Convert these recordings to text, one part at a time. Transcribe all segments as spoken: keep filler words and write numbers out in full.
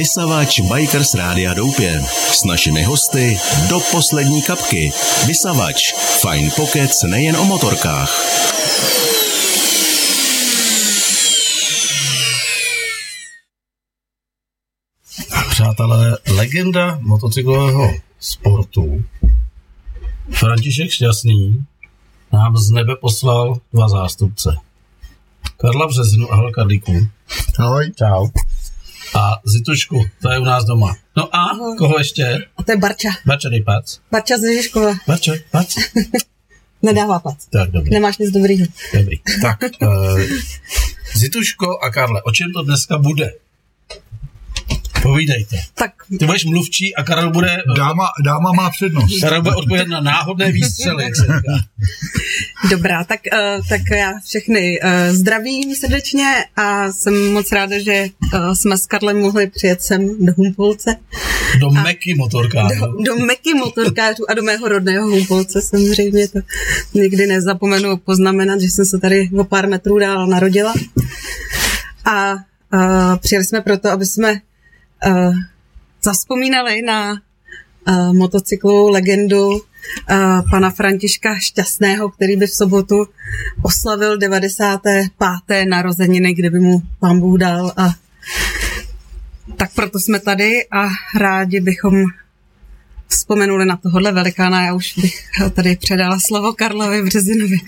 Vysavač Bikers Rádia Doupě. S našimi hosty do poslední kapky. Vysavač. Fajn pokec nejen o motorkách. Přátelé, legenda motocyklového sportu František Šťastný nám z nebe poslal dva zástupce. Karla Březinu a Halka Díku. Ahoj. Čau. A Zitušku, to je u nás doma. No a koho ještě? A to je Barča. Barča Dejpac. Barča z Ježiškova. Barča, pac. Nedává pac. Tak, dobrý. Nemáš nic dobrýho. Dobrý. Tak, uh, Zituško a Karle, o čem to dneska bude? Povídejte. Tak. Ty budeš mluvčí a Karel bude... Dáma, dáma má přednost. Karel bude odpovědět na náhodné výstřely. Dobrá, tak, tak já všechny zdravím srdečně a jsem moc ráda, že jsme s Karlem mohli přijet sem do Humpolce. Do Meky motorkářů. Do, do Meky motorkářů a do mého rodného Humpolce samozřejmě. To nikdy nezapomenu poznamenat, že jsem se tady o pár metrů dál narodila. A, a přijeli jsme proto, aby jsme Uh, zavzpomínali na uh, motocyklovou legendu uh, pana Františka Šťastného, který by v sobotu oslavil devadesáté páté narozeniny, kde by mu pán Bůh dal. A tak proto jsme tady a rádi bychom vzpomenuli na tohohle velikána. Já už bych tady předala slovo Karlovi Březinovi.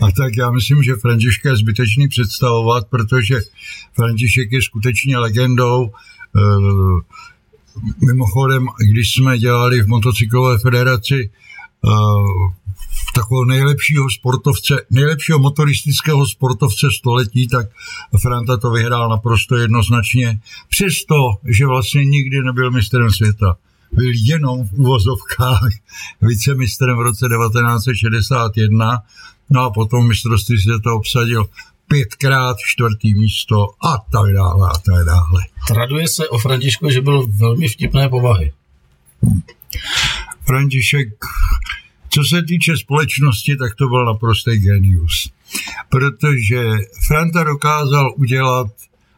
A tak já myslím, že Františka je zbytečný představovat, protože František je skutečně legendou. Mimochodem, když jsme dělali v motocyklové federaci takového nejlepšího sportovce, nejlepšího motoristického sportovce století, tak Franta to vyhrál naprosto jednoznačně, přesto, že vlastně nikdy nebyl mistrem světa. Byl jenom v uvozovkách vicemistrem v roce devatenáct set šedesát jedna, no a potom mistrovství světa obsadil pětkrát čtvrtý místo a tak dále a tak dále. Traduje se o Františku, že byl velmi vtipné povahy. František, co se týče společnosti, tak to byl naprostý genius, protože Franta dokázal udělat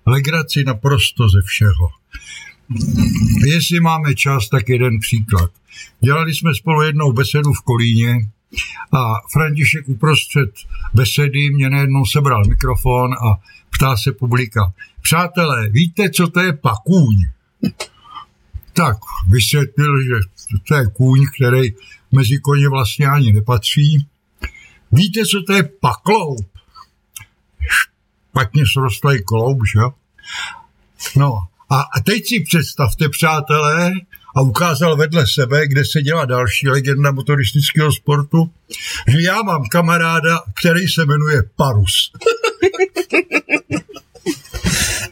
legraci naprosto ze všeho. Jestli máme čas, tak jeden příklad. Dělali jsme spolu jednou besedu v Kolíně a František uprostřed besedy mě najednou sebral mikrofon a ptá se publika: přátelé, víte, co to je pakůň? Tak vysvětlil, že to je kůň, který mezi koně vlastně ani nepatří. Víte, co to je pakloub? Špatně srostlý kloub, že? No a teď si představte, přátelé, a ukázal vedle sebe, kde se dělá další legenda motoristického sportu, že já mám kamaráda, který se jmenuje Parus.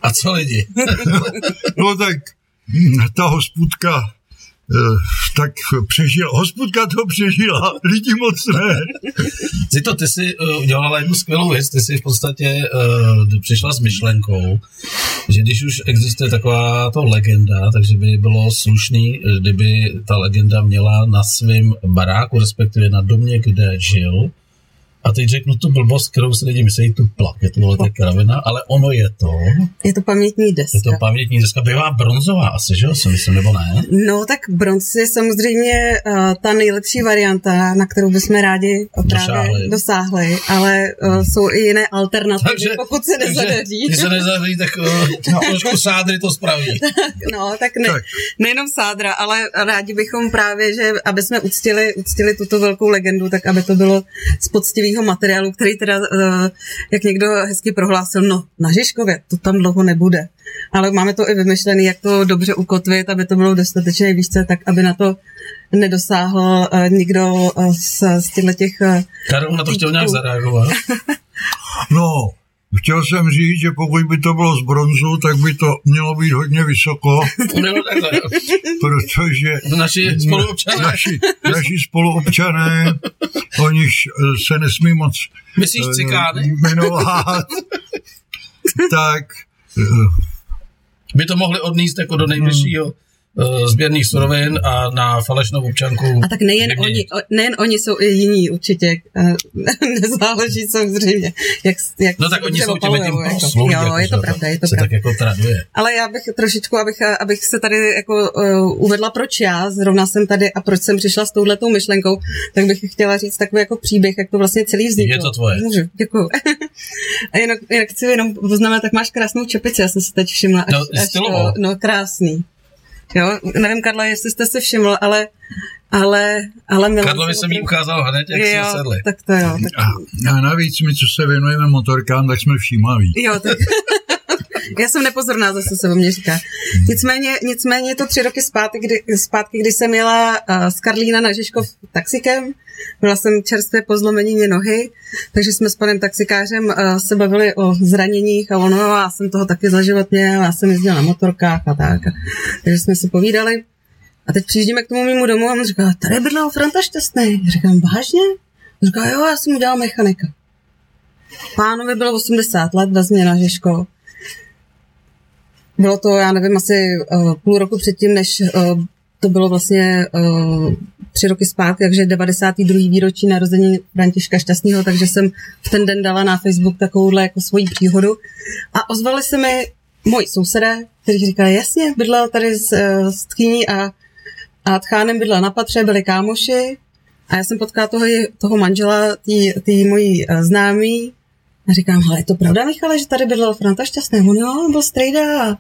A co lidi? No tak ta hospůdka tak přežila. Hospůdka to přežila, lidi moc ne. Zito, ty jsi udělala jednu skvělou věc, ty jsi v podstatě uh, přišla s myšlenkou, že když už existuje taková to legenda, takže by bylo slušný, kdyby ta legenda měla na svém baráku, respektive na domě, kde žil. A teď řeknu tu blbost, kterou si lidi myslejí, tu plaket, tohle je kravina, ale ono je to... Je to pamětní deska. Je to pamětní deska, bývá bronzová asi, že jo, si myslím, nebo ne? No tak bronz je samozřejmě uh, ta nejlepší varianta, na kterou bychom rádi právě dosáhli, ale uh, jsou i jiné alternativy, takže, pokud se nezadaří. Když se nezadaří, tak uh, trošku sádry to spraví. No tak ne, tak. Nejenom sádra, ale rádi bychom právě, že aby jsme uctili, uctili tuto velkou legendu, tak aby to bylo z poctivých materiálu, který teda, jak někdo hezky prohlásil, no na Žižkově to tam dlouho nebude. Ale máme to i vymyšlený, jak to dobře ukotvit, aby to bylo dostatečné výšce, tak aby na to nedosáhl nikdo z, z těch... Karol na to chtěl nějak zareagovat. No, chtěl jsem říct, že pokud by to bylo z bronzu, tak by to mělo být hodně vysoko. Protože naši spoluobčané, naši, naši spoluobčané, o nich se nesmí moc Myslíš cikány? jmenovat, tak by to mohli odníst jako do nejbližšího sběrných surovin a na falešnou občanku. A tak nejen oni, nejen oni jsou i jiní určitě. Nezáleží samozřejmě, jak, jak no tak oni jsou tím proslou. Jo, jako, je to pravda, je to pravda. Tak jako traduje. Ale já bych trošičku, abych, abych se tady jako uh, uvedla, proč já zrovna jsem tady a proč jsem přišla s touhletou myšlenkou, tak bych chtěla říct takový jako příběh, jak to vlastně celý vzniklo. Je to tvoje. Můžu, děkuju. A jinak, jinak chci jenom poznamenat, tak máš krásnou čepici, já jsem se teď všimla. Až, no, až to, no krásný. Jo, nevím, Karla, jestli jste se všiml, ale... ale, ale Karlovi jsem jí ukázal hned, jak jo, si sedli. Tak to jo. Tak... A, a navíc my, co se věnujeme motorkám, tak jsme všímaví. Jo, tak... Já jsem nepozorná, zase se o mě říká. Nicméně, nicméně to tři roky zpátky, kdy, zpátky, kdy jsem jela uh, z Karlína na Žižkov taxikem, byla jsem čerstvě po zlomenině nohy, takže jsme s panem taxikářem uh, se bavili o zraněních a ono, a jsem toho taky za život měl, já jsem jezdila na motorkách a tak. A, takže jsme si povídali. A teď přijíždíme k tomu mému domu a on říká, tady bydlel Franta Šťastný. Říkám, vážně? Říká, jo, já jsem udělal mechanika. Pánovi bylo osmdesát let, vezmě na Žižkov. Bylo to, já nevím, asi uh, půl roku předtím, než uh, to bylo vlastně uh, tři roky zpátky, takže devadesátý druhý výročí narození Františka Šťastného, takže jsem v ten den dala na Facebook takovouhle jako svoji příhodu. A ozvali se mi moji sousedé, kteří říkali, jasně, bydlel tady s, s tchýní a, a tchánem bydlel na patře, byli kámoši a já jsem potkala toho, toho manžela, ty moji uh, známí. A říkám, hele, je to pravda, Michale, že tady bydlel Franta Šťastný? On jo, byl strejda.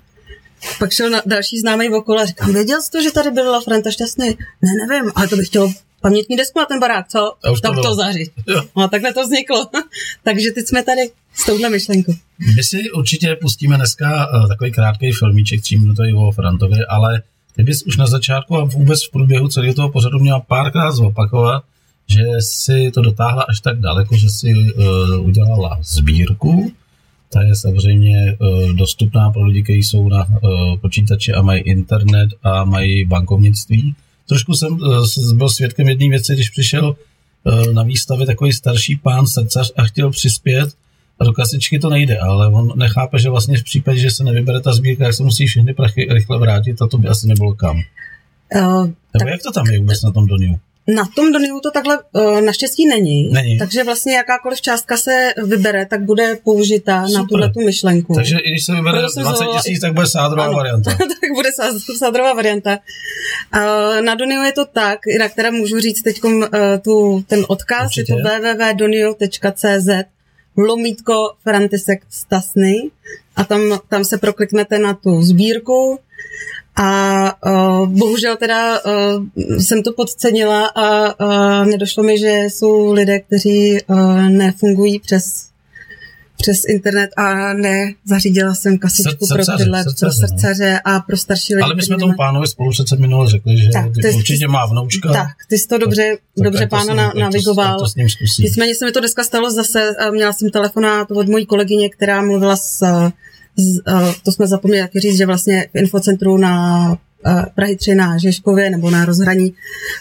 Pak šel na další známý okolo a říkám, věděl jsi to, že tady bydlel Franta Šťastný? Ne, nevím, ale to bych chtěl pamětní desku na ten barák, co? Už tam to, to zařít. No, takhle to vzniklo. Takže teď jsme tady s touhle myšlenkou. My si určitě pustíme dneska takový krátký filmíček, tříminutový o Frantovi, ale ty bys už na začátku a vůbec v průběhu celého toho pořadu měla párkrát zopakovat, že si to dotáhla až tak daleko, že si uh, udělala sbírku. Ta je samozřejmě uh, dostupná pro lidi, kteří jsou na uh, počítači a mají internet a mají bankovnictví. Trošku jsem uh, byl svědkem jedné věci, když přišel uh, na výstavě takový starší pán srdcař a chtěl přispět. A do kasičky to nejde, ale on nechápe, že vlastně v případě, že se nevybere ta sbírka, jak se musí všechny prachy rychle vrátit a to by asi nebylo kam. Uh, Nebo tak... jak to tam je vůbec na tom Doniu? Na tom Doniu to takhle uh, naštěstí není, není, takže vlastně jakákoliv částka se vybere, tak bude použita super na tuhle tu myšlenku. Takže i když se vybere dvacet tisíc, tak bude sádrová ano, varianta. Tak bude sádrová varianta. Uh, na Doniu je to tak, na které můžu říct teď uh, tu, ten odkaz, určitě. Je to www tečka donio tečka cz lomítko František Šťastný a tam, tam se prokliknete na tu sbírku. A uh, bohužel teda uh, jsem to podcenila a uh, nedošlo mi, že jsou lidé, kteří uh, nefungují přes, přes internet a nezařídila jsem kasičku srdcaře, pro tyhle srdcaře, pro srdcaře no. A pro starší lidi. Ale my jsme tomu pánovi spolu přece minule řekli, že tak, ty, určitě má vnoučka. Tak, ty jsi to dobře, tak, dobře tak, pána navigoval. Nicméně se mi to dneska stalo zase, měla jsem telefonát od mojí kolegyně, která mluvila s... Z, uh, to jsme zapomněli taky říct, že vlastně v infocentru na uh, Prahy tři na Žižkově nebo na rozhraní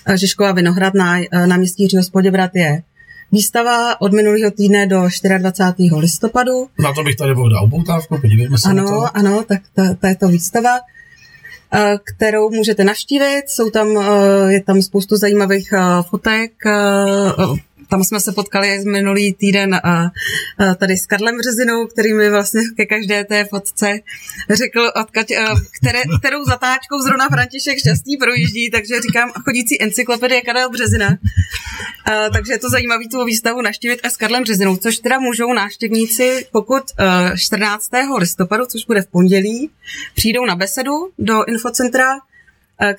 uh, Žižkova Vinohrad na uh, náměstí Jiřího Spoděbrat je výstava od minulého týdne do dvacátého čtvrtého listopadu. Na to bych tady mohl dal poutávku, podívejme se ano, na to. Ano, tak to ta je to výstava, uh, kterou můžete navštívit. Jsou tam, uh, je tam spoustu zajímavých uh, fotek, uh, tam jsme se potkali minulý týden a, a tady s Karlem Březinou, který mi vlastně ke každé té fotce řekl, odkud, které, kterou zatáčkou zrovna František Šťastný projíždí, takže říkám chodící encyklopedie Karel Březina. A, takže je to zajímavé tu výstavu navštívit a s Karlem Březinou, což teda můžou návštěvníci, pokud čtrnáctého listopadu, což bude v pondělí, přijdou na besedu do infocentra,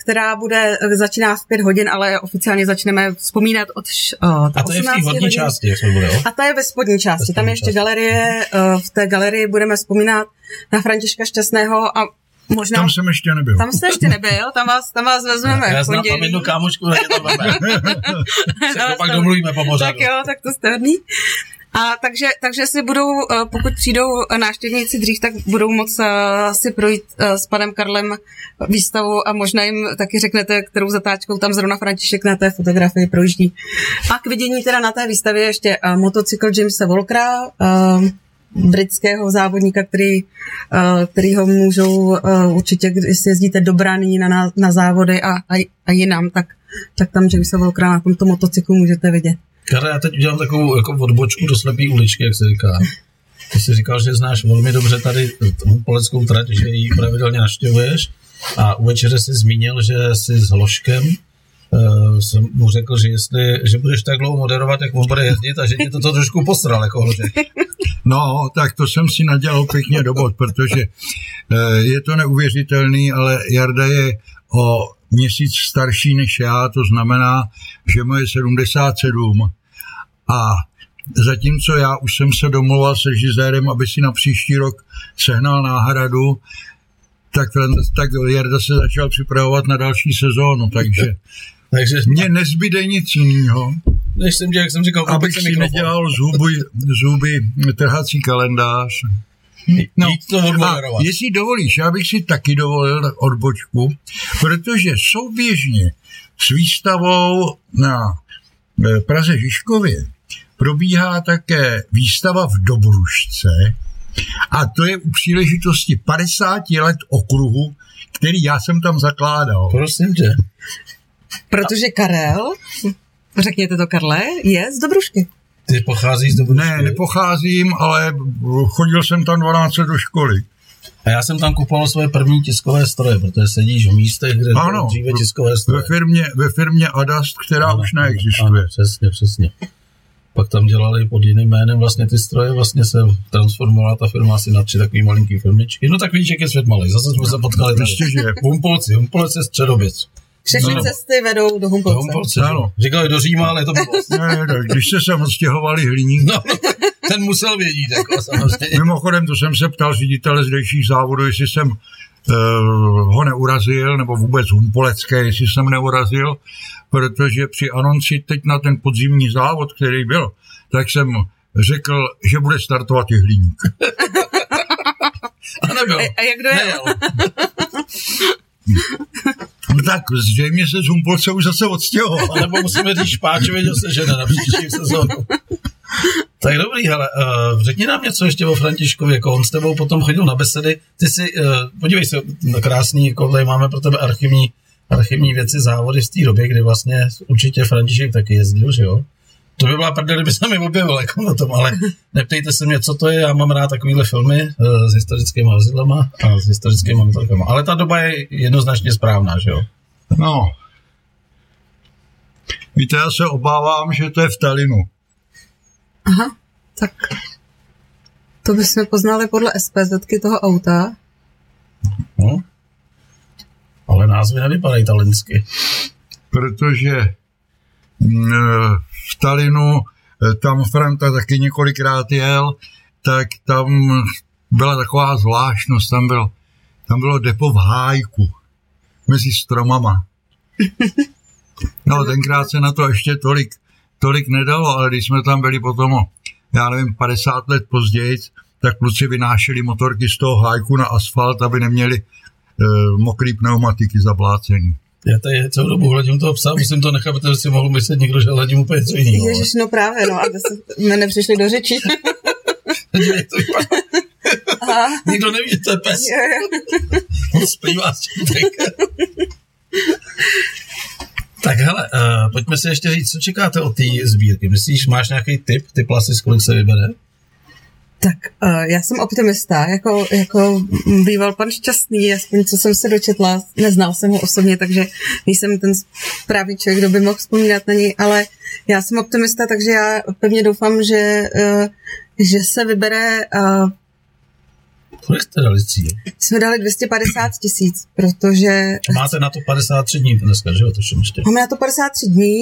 která bude, začíná v pět hodin, ale oficiálně začneme vzpomínat od osmnácti hodin. A to je v té vodní části, jak jsme byli, jo? A to je ve spodní části, spodní tam je ještě části. Galerie, v té galerii budeme vzpomínat na Františka Šťastného a možná... Tam jsem ještě nebyl. Tam jsem ještě nebyl, tam vás, tam vás vezmeme. Já znám tam jednu kámočku, takže to veme. Se to pak domluvíme po pořadu. Tak jo, tak to jste hodný. A takže, takže si budou, pokud přijdou návštěvníci dřív, tak budou moc si projít s panem Karlem výstavu a možná jim taky řeknete, kterou zatáčkou tam zrovna František na té fotografii projíždí. A k vidění teda na té výstavě ještě motocykl Jamesa Walkera, britského závodníka, který, který ho můžou určitě, když jezdíte do Braní na, na závody a, a jinam, tak, tak tam Jamesa Walkera na tomto motocyklu můžete vidět. Karla, já teď udělám takovou jako odbočku do slepý uličky, jak se říká. Ty jsi říkal, že znáš velmi dobře tady houpolskou trať, že ji pravidelně navštěvuješ a u večeře jsi zmínil, že jsi s Hloškem. Uh, jsem mu řekl, že jestli, že budeš tak dlouho moderovat, jak mu bude jezdit a že ti to trošku posral, jako Hlošek. No, tak to jsem si nadělal pěkně do bod, protože uh, je to neuvěřitelný, ale Jarda je o měsíc starší než já, to znamená, že mu je sedmdesát sedm a zatímco já už jsem se domluval se režisérem, aby si na příští rok sehnal náhradu, tak, tak Jarda se začal připravovat na další sezónu, takže takže mě nezbyde nic jiného, než jsem, jak jsem říkal, abych si mikrofon nedělal z zuby, zuby trhací kalendář. No, a jestli dovolíš, já bych si taky dovolil odbočku, protože souběžně s výstavou na Praze Žižkově probíhá také výstava v Dobrušce a to je u příležitosti padesáti let okruhu, který já jsem tam zakládal. Prosím tě. Protože Karel, řekněte to Karle, je z Dobrušky. Ty pocházíš z Dobrušky? Ne, nepocházím, ale chodil jsem tam dvanáct do školy. A já jsem tam kupoval svoje první tiskové stroje, protože sedíš v místech, kde ano, dříve tiskové stroje. Ve firmě, ve firmě Adast, která ano, už neexistuje. Ano, přesně, přesně. Pak tam dělali pod jiným jménem vlastně ty stroje, vlastně se transformovala ta firma asi na tři takový malinký firmičky. No tak víš, jak je svět malý, zase jsme se potkali tady. Humpolci, Humpolec je Středověc. Všechny no, cesty vedou do Humpolce. Do Humpolce, ano. Říkali do Říma, ale to bylo vlastně. Ne, ne, když se sem odstěhovali Hliník. No, ten musel vědět, jako samozřejmě. Mimochodem, to jsem se ptal ředitele zdejších závodů, jestli jsem eh, ho neurazil, nebo vůbec Humpolecké, jestli jsem neurazil, protože při anonci teď na ten podzimní závod, který byl, tak jsem řekl, že bude startovat i Hliník. A nebyl. A, a jak dojel? Tak zřejmě se z Humpolce už zase odstěhoval. A nebo musíme říct Špáčovi, že se žene na příští sezónu. Tak dobrý, hele, uh, řekni nám něco ještě o Františkovi, jako on s tebou potom chodil na besedy. Ty si, uh, podívej se, krásný, jako tady máme pro tebe archivní, archivní věci, závody z té doby, kdy vlastně určitě František taky jezdil, že jo? To by byla prdel, kdyby se mi objevil jako na tom, ale neptejte se mě, co to je, já mám rád takovýhle filmy uh, s historickými vozidlama a s historickými motorkama, ale ta doba je jednoznačně správná, že jo? No, víte, já se obávám, že to je v Talinu. Aha, tak to bychom poznali podle SPZky toho auta. No, ale názvy nevypadají talinsky. Protože v Talinu, tam Franta taky několikrát jel, tak tam byla taková zvláštnost, tam bylo, tam bylo depo v hájku mezi stromama. No, tenkrát se na to ještě tolik, tolik nedalo, ale když jsme tam byli potom, já nevím, padesát let později, tak kluci vynášeli motorky z toho hájku na asfalt, aby neměli uh, mokrý pneumatiky zablácený. Já tady celou dobu hledím toho psa, musím to nechat, protože si mohl myslet někdo, že hledím úplně co jiného. Ježiš, no právě, no, aby jsme nepřišli do řeči. Nikdo neví, že to je pes. On zpívá s čítek. Tak hele, uh, pojďme si ještě říct, co čekáte od té sbírky. Myslíš, máš nějaký tip, typla si, z kolik se vybere? Tak uh, já jsem optimista, jako, jako býval pan Šťastný, aspoň co jsem se dočetla, neznal jsem ho osobně, takže nejsem ten správný člověk, kdo by mohl vzpomínat na něj, ale já jsem optimista, takže já pevně doufám, že, uh, že se vybere... Uh, Kolik jste dali cíl? Jsme dali dvě stě padesát tisíc, protože... Máte na to padesát tři dní dneska, že jo? Máme na to padesát tři dní.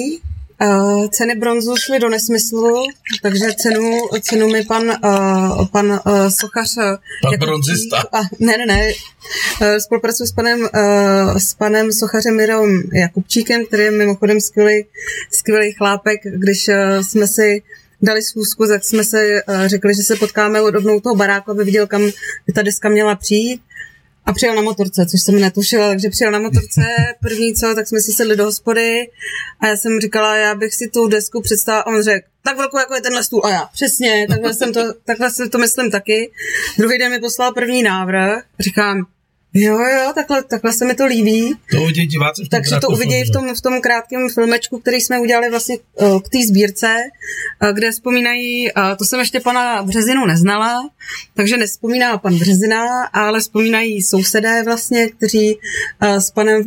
Uh, ceny bronzu šly do nesmyslu, takže cenu, cenu mi pan, uh, pan uh, sochař... Pan Jakubík, bronzista. A, ne, ne, ne. Uh, spolupracuji s panem, uh, s panem sochařem Mirem Jakubčíkem, který je mimochodem skvělý, skvělý chlápek, když uh, jsme si... dali schůzku, tak jsme se uh, řekli, že se potkáme od obnou toho baráku, aby viděl, kam by ta deska měla přijít. a přijel na motorce, což jsem netušila, takže přijel na motorce, první co, tak jsme si sedli do hospody a já jsem říkala, já bych si tu desku představila, on řekl, tak velkou jako je tenhle stůl a já, přesně, takhle jsem to, takhle si to myslím taky. Druhý den mi poslal první návrh, říkám, jo, jo, takhle, takhle se mi to líbí. To uvidějí diváci. Takže to uvidějí v tom, v tom krátkém filmečku, který jsme udělali vlastně k té sbírce, kde vzpomínají, to jsem ještě pana Březinu neznala, takže nevzpomíná pan Březina, ale vzpomínají sousedé vlastně, kteří s panem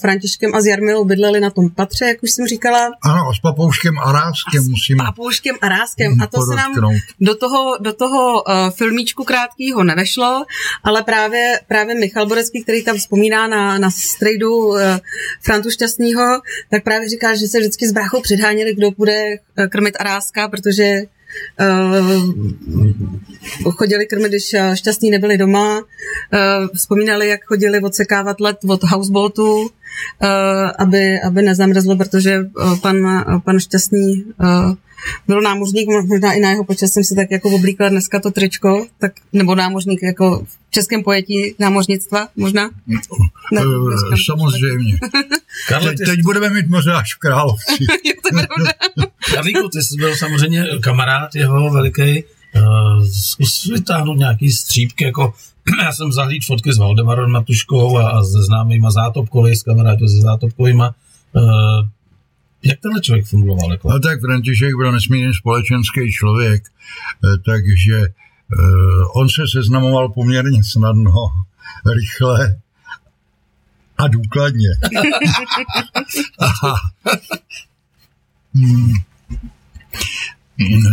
Františkem a s Jarmilou bydleli na tom patře, jak už jsem říkala. Ano, s Papouškem a Ráskem musíme. S Papouškem a Ráskem. A to se nám do toho, do toho filmíčku krátkýho nevešlo, ale právě, právě Michal Alborecký, který tam vzpomíná na, na strejdu eh, Frantu Šťastnýho, tak právě říká, že se vždycky s bráchou předháněli, kdo bude krmit Aráska, protože eh, chodili krmit, když Šťastní nebyli doma. Eh, vzpomínali, jak chodili odsekávat led od houseboatu, eh, aby, aby nezamrzlo, protože eh, pan, pan Šťastný eh, byl námořník, možná i na jeho počest jsem si tak jako oblíkla dneska to tričko, tak, nebo námořník jako v českém pojetí námořnictva, možná? No, ne, samozřejmě. Karle, teď, teď budeme mít možná až v Královci. Karlíku, ty jsi byl samozřejmě kamarád jeho veliký, zkus vytáhnout nějaký střípky, jako já jsem zahlíd fotky s Valdemarem Matuškou a, a se známýma Zátopkovi, s kamarády se Zátopkovýma. Jak tenhle člověk fungoval? Jako? No tak František byl nesmírně společenský člověk, takže on se seznamoval poměrně snadno, rychle a důkladně. a,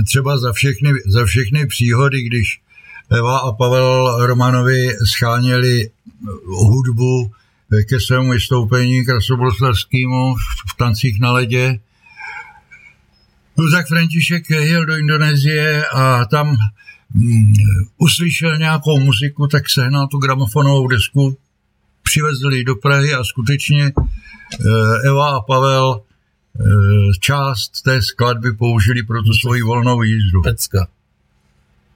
třeba za všechny, za všechny příhody, když Eva a Pavel Romanovi sháněli hudbu ke svému vystoupení krasoboslevskému v Tancích na ledě. No tak František jel do Indonésie a tam mm, uslyšel nějakou muziku, tak sehnal tu gramofonovou desku, přivezl ji do Prahy a skutečně Eva a Pavel část té skladby použili pro tu svoji volnou jízdu. Pecka.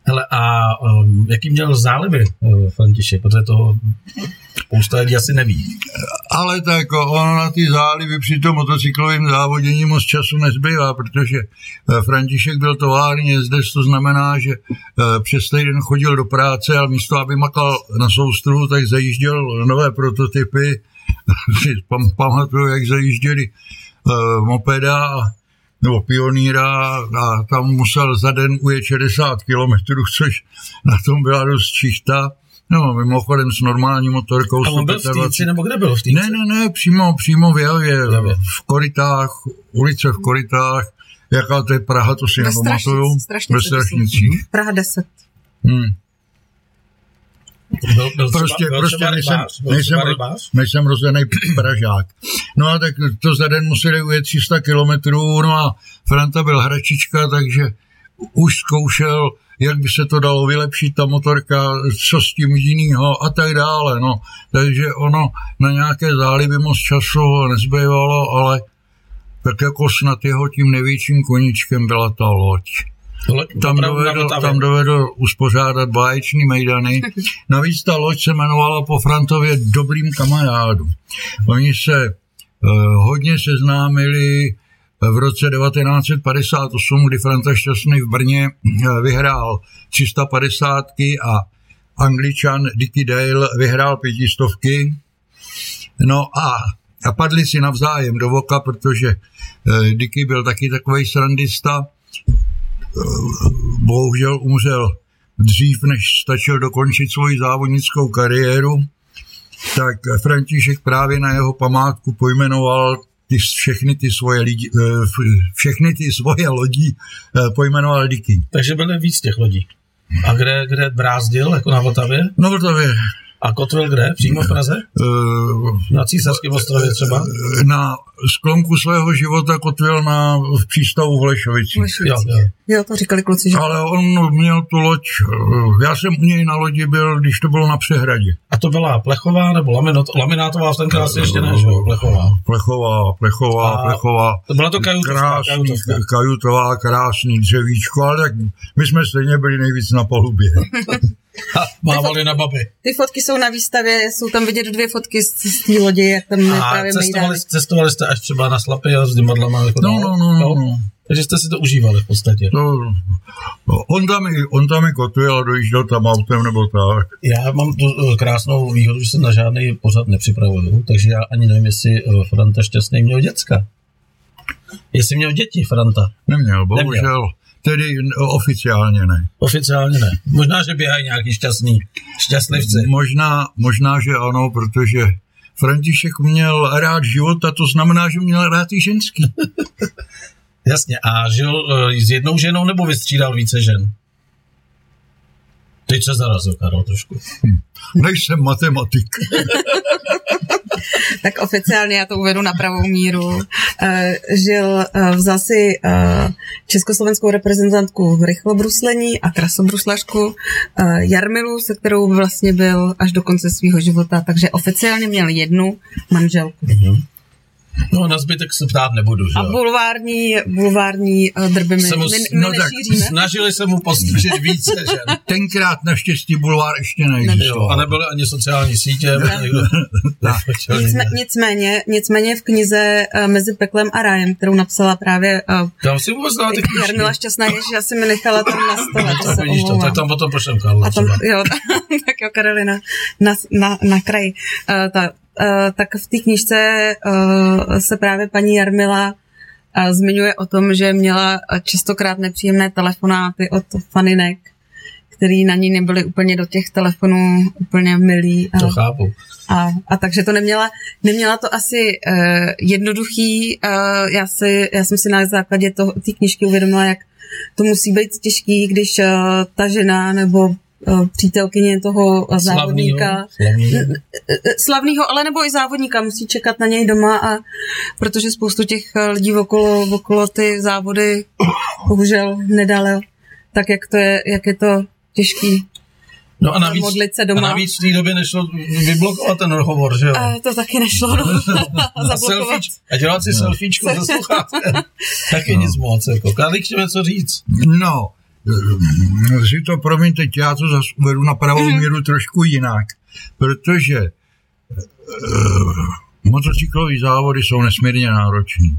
Hele, a um, jaký měl záliby uh, František, protože to spousta lidí asi neví. Ale tak ono na ty záliby při tom motocyklovém závodění moc času nezbývá, protože uh, František byl tovární jezdec, to znamená, že uh, přes týden chodil do práce a místo, aby makal na soustruhu, tak zajížděl nové prototypy. Pam- pamatuju, jak zajížděli uh, mopeda a nebo Pioníra a tam musel za den ujet šedesát kilometrů, což na tom byla dost čichta. No, mimochodem s normální motorkou. A on byl v Týnci, nebo kde byl v Týnci? Ne, ne, ne, přímo, přímo v Jehově, v Korytách, ulice v Korytách, jaká to je Praha, to si nepamatuju. Ve Strašnicích. Praha deset. Hmm. Byl, byl prostě byl prostě byl nejsem, nejsem, nejsem rozdaný Pražák. No a tak to za den museli ujet tři sta kilometrů, no a Franta byl hračička, takže už zkoušel, jak by se to dalo vylepšit, ta motorka, co s tím jinýho a tak dále. No. Takže ono na nějaké záliby moc času nezbývalo, ale tak jako snad jeho tím největším koníčkem byla ta loď. Tam dovedl, tam dovedl uspořádat báječný mejdany. Navíc ta loď se jmenovala po Frantově Dobrým kamarádu. Oni se eh, hodně seznámili v roce devatenáct set padesát osm, kdy Franta Šťastný v Brně eh, vyhrál tři sta padesát a Angličan Dickie Dale vyhrál pětistovky. No a a padli si navzájem do voka, protože eh, Dickie byl taky takovej srandista. Bohužel umřel dřív, než stačil dokončit svoji závodnickou kariéru, tak František právě na jeho památku pojmenoval ty, všechny, ty svoje lidi, všechny ty svoje lodí pojmenoval Dickie. Takže byly víc těch lodí. A kde, kde brázdil, jako na Vltavě? Na Vltavě. A kotril kde? Přímo v Praze? Na Císařském ostrově třeba? Na sklonku svého života kotril na, v přístavu v Holešovicích. Jo, jo. jo, to říkali kluci. Že... Ale on měl tu loď, já jsem u něj na lodi byl, když to bylo na Přehradě. A to byla plechová nebo laminot, laminátová v ten krásně ještě ne, že jo? Plechová. Plechová, plechová, a plechová. To byla to kajutová, kajutová. Kajutová, krásný dřevíčko, ale tak my jsme stejně byli nejvíc na palubě. Ha, mávali na babi. Ty fotky jsou na výstavě, jsou tam vidět dvě fotky z, z té lodi, jak tam a právě cestovali, cestovali jste až třeba na Slapy a s dymadlama? Jako no, no, no, no, no. Takže jste si to užívali v podstatě. No, no. On tam, on tam i kotuje, ale dojížděl tam autem nebo tak. Já mám tu krásnou výhodu, že se na žádný pořad nepřipravuju, takže já ani nevím, jestli Franta Šťastný měl děcka. Jestli měl děti Franta. Neměl, bohužel. Neměl. Tedy oficiálně ne. Oficiálně ne. Možná, že běhají nějaký šťastný šťastlivci. Možná, možná, že ano, protože František měl rád život a to znamená, že měl rád i ženský. Jasně. A žil s jednou ženou nebo vystřídal více žen? Teď se zarazil, Karol, trošku. Hm. Nejsem matematik. Tak oficiálně, já to uvedu na pravou míru. Žil, vzal si československou reprezentantku v rychlobruslení a krasobruslařku Jarmilu, se kterou vlastně byl až do konce svého života, takže oficiálně měl jednu manželku. Mm-hmm. No, na zbytek se ptát nebudu, že? A bulvární, bulvární drby my, mu, my, my no nešíříme. Snažili se mu postřít více, že? Tenkrát naštěstí bulvár ještě neexistoval. Ne, a nebyly ani sociální sítě. Někdo, Nicmé, nicméně, nicméně v knize Mezi peklem a rájem, kterou napsala právě tam si Jarmila Šťastná, ježi, já si mi nechala tam na stole. No, tak vidíš to, tak tam potom pošlem Karla. A tam, jo, tak jo, Karolina, na, na, na kraji. Uh, ta, Uh, tak v té knížce uh, se právě paní Jarmila uh, zmiňuje o tom, že měla častokrát nepříjemné telefonáty od faninek, který na ní nebyly úplně do těch telefonů úplně milí. A, to chápu. A, a takže to neměla, neměla to asi uh, jednoduchý. Uh, já, si, já jsem si na základě té knížky uvědomila, jak to musí být těžký, když uh, ta žena nebo přítelkyně toho závodníka. Slavnýho, slavnýho, ale nebo i závodníka, musí čekat na něj doma, a protože spoustu těch lidí okolo, okolo ty závody bohužel nedalo, tak jak to je, jak je to těžký. No a navíc, modlit se doma. A navíc v té době nešlo vyblokovat ten rozhovor, že jo? A to taky nešlo. No. A zablokovat. Selfie, a dělat si no. selfiečku se sluchátem. Taky no. Nic moc. Jako. Kladli chceme co říct. No. Si to promiňte, já to zase uvedu na pravou míru trošku jinak, protože uh, motocyklové závody jsou nesmírně náročný.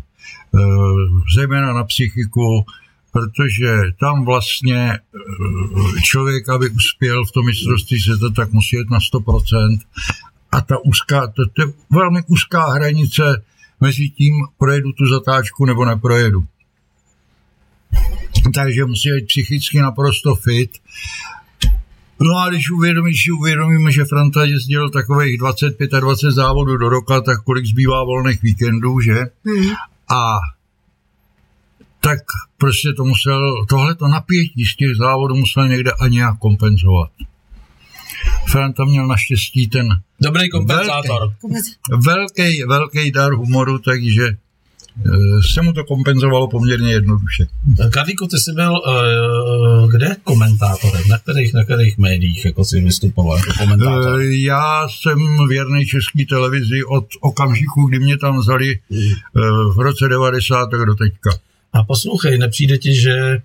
Uh, zejména na psychiku, protože tam vlastně uh, člověk, aby uspěl v tom mistrovství světa, tak musí jít na sto procent a ta úzká, to, to je velmi úzká hranice mezi tím, projedu tu zatáčku nebo neprojedu. Takže musí být psychicky naprosto fit. No a když uvědomí, si uvědomíme, že Franta jezdil takových dvacet, dvacet pět závodů do roka, tak kolik zbývá volných víkendů, že? Hmm. A tak prostě to musel, tohleto napětí z těch závodů musel někde a nějak kompenzovat. Franta měl naštěstí ten dobrý kompenzátor. Velký, velký dar humoru, takže se mu to kompenzovalo poměrně jednoduše. Karlíku, ty jsi byl uh, kde komentátorem? Na kterých, na kterých médiích jako jsi vystupoval jako komentátor? Uh, já jsem věrný České televizi od okamžiku, kdy mě tam vzali uh, v roce devadesát do teďka. A poslouchej, nepřijde ti, že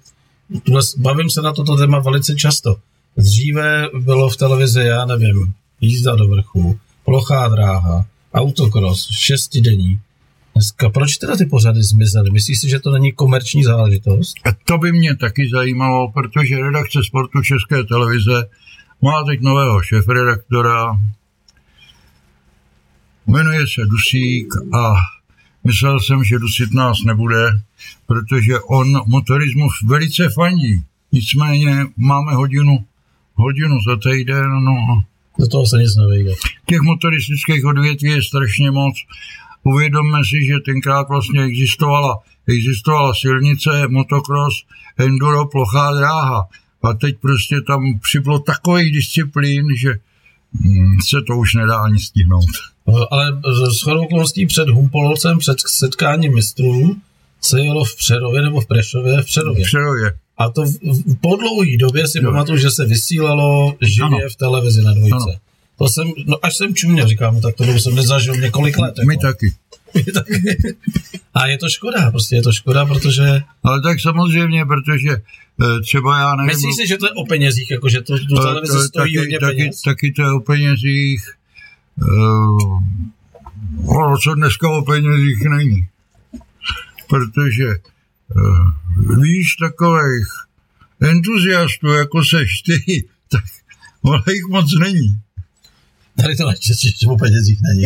bavím se na toto téma velice často. Dříve bylo v televizi, já nevím, Jízda do vrchu, Plochá dráha, Autokros, šestidenní. Dneska, proč teda ty pořady zmizely? Myslíš si, že to není komerční záležitost? A to by mě taky zajímalo, protože redakce sportu České televize má teď nového šéfredaktora. Jmenuje se Dusík a myslel jsem, že dusit nás nebude, protože on motorismu velice fandí. Nicméně máme hodinu, hodinu za týden. No. Do toho se nic nevyjde. Těch motoristických odvětví je strašně moc. Uvědomme si, že tenkrát vlastně existovala, existovala silnice, motokros, enduro, plochá dráha. A teď prostě tam přibylo takových disciplín, že se to už nedá ani stihnout. Ale shodou okolností před Humpolovcem, před setkáním mistrů, se jelo v Přerově nebo v Prešově? V Přerově. V Přerově. A to v, v, po dlouhé době si pamatuju, že se vysílalo živě v televizi na dvojce. Ano. To jsem, no až jsem čuměl, říkám, tak to jsem nezažil několik let. My taky. A je to škoda, prostě je to škoda, protože... Ale tak samozřejmě, protože třeba já nevím... Myslíš si, že to je o penězích, jako že to, to, to, to, to stojí taky, hodně taky, peněz? Taky to je o penězích. Uh, co dneska o penězích není. Protože uh, víš, takových entuziastů, jako seš ty, tak ale jich moc není. Tady to nečeště o penězích není.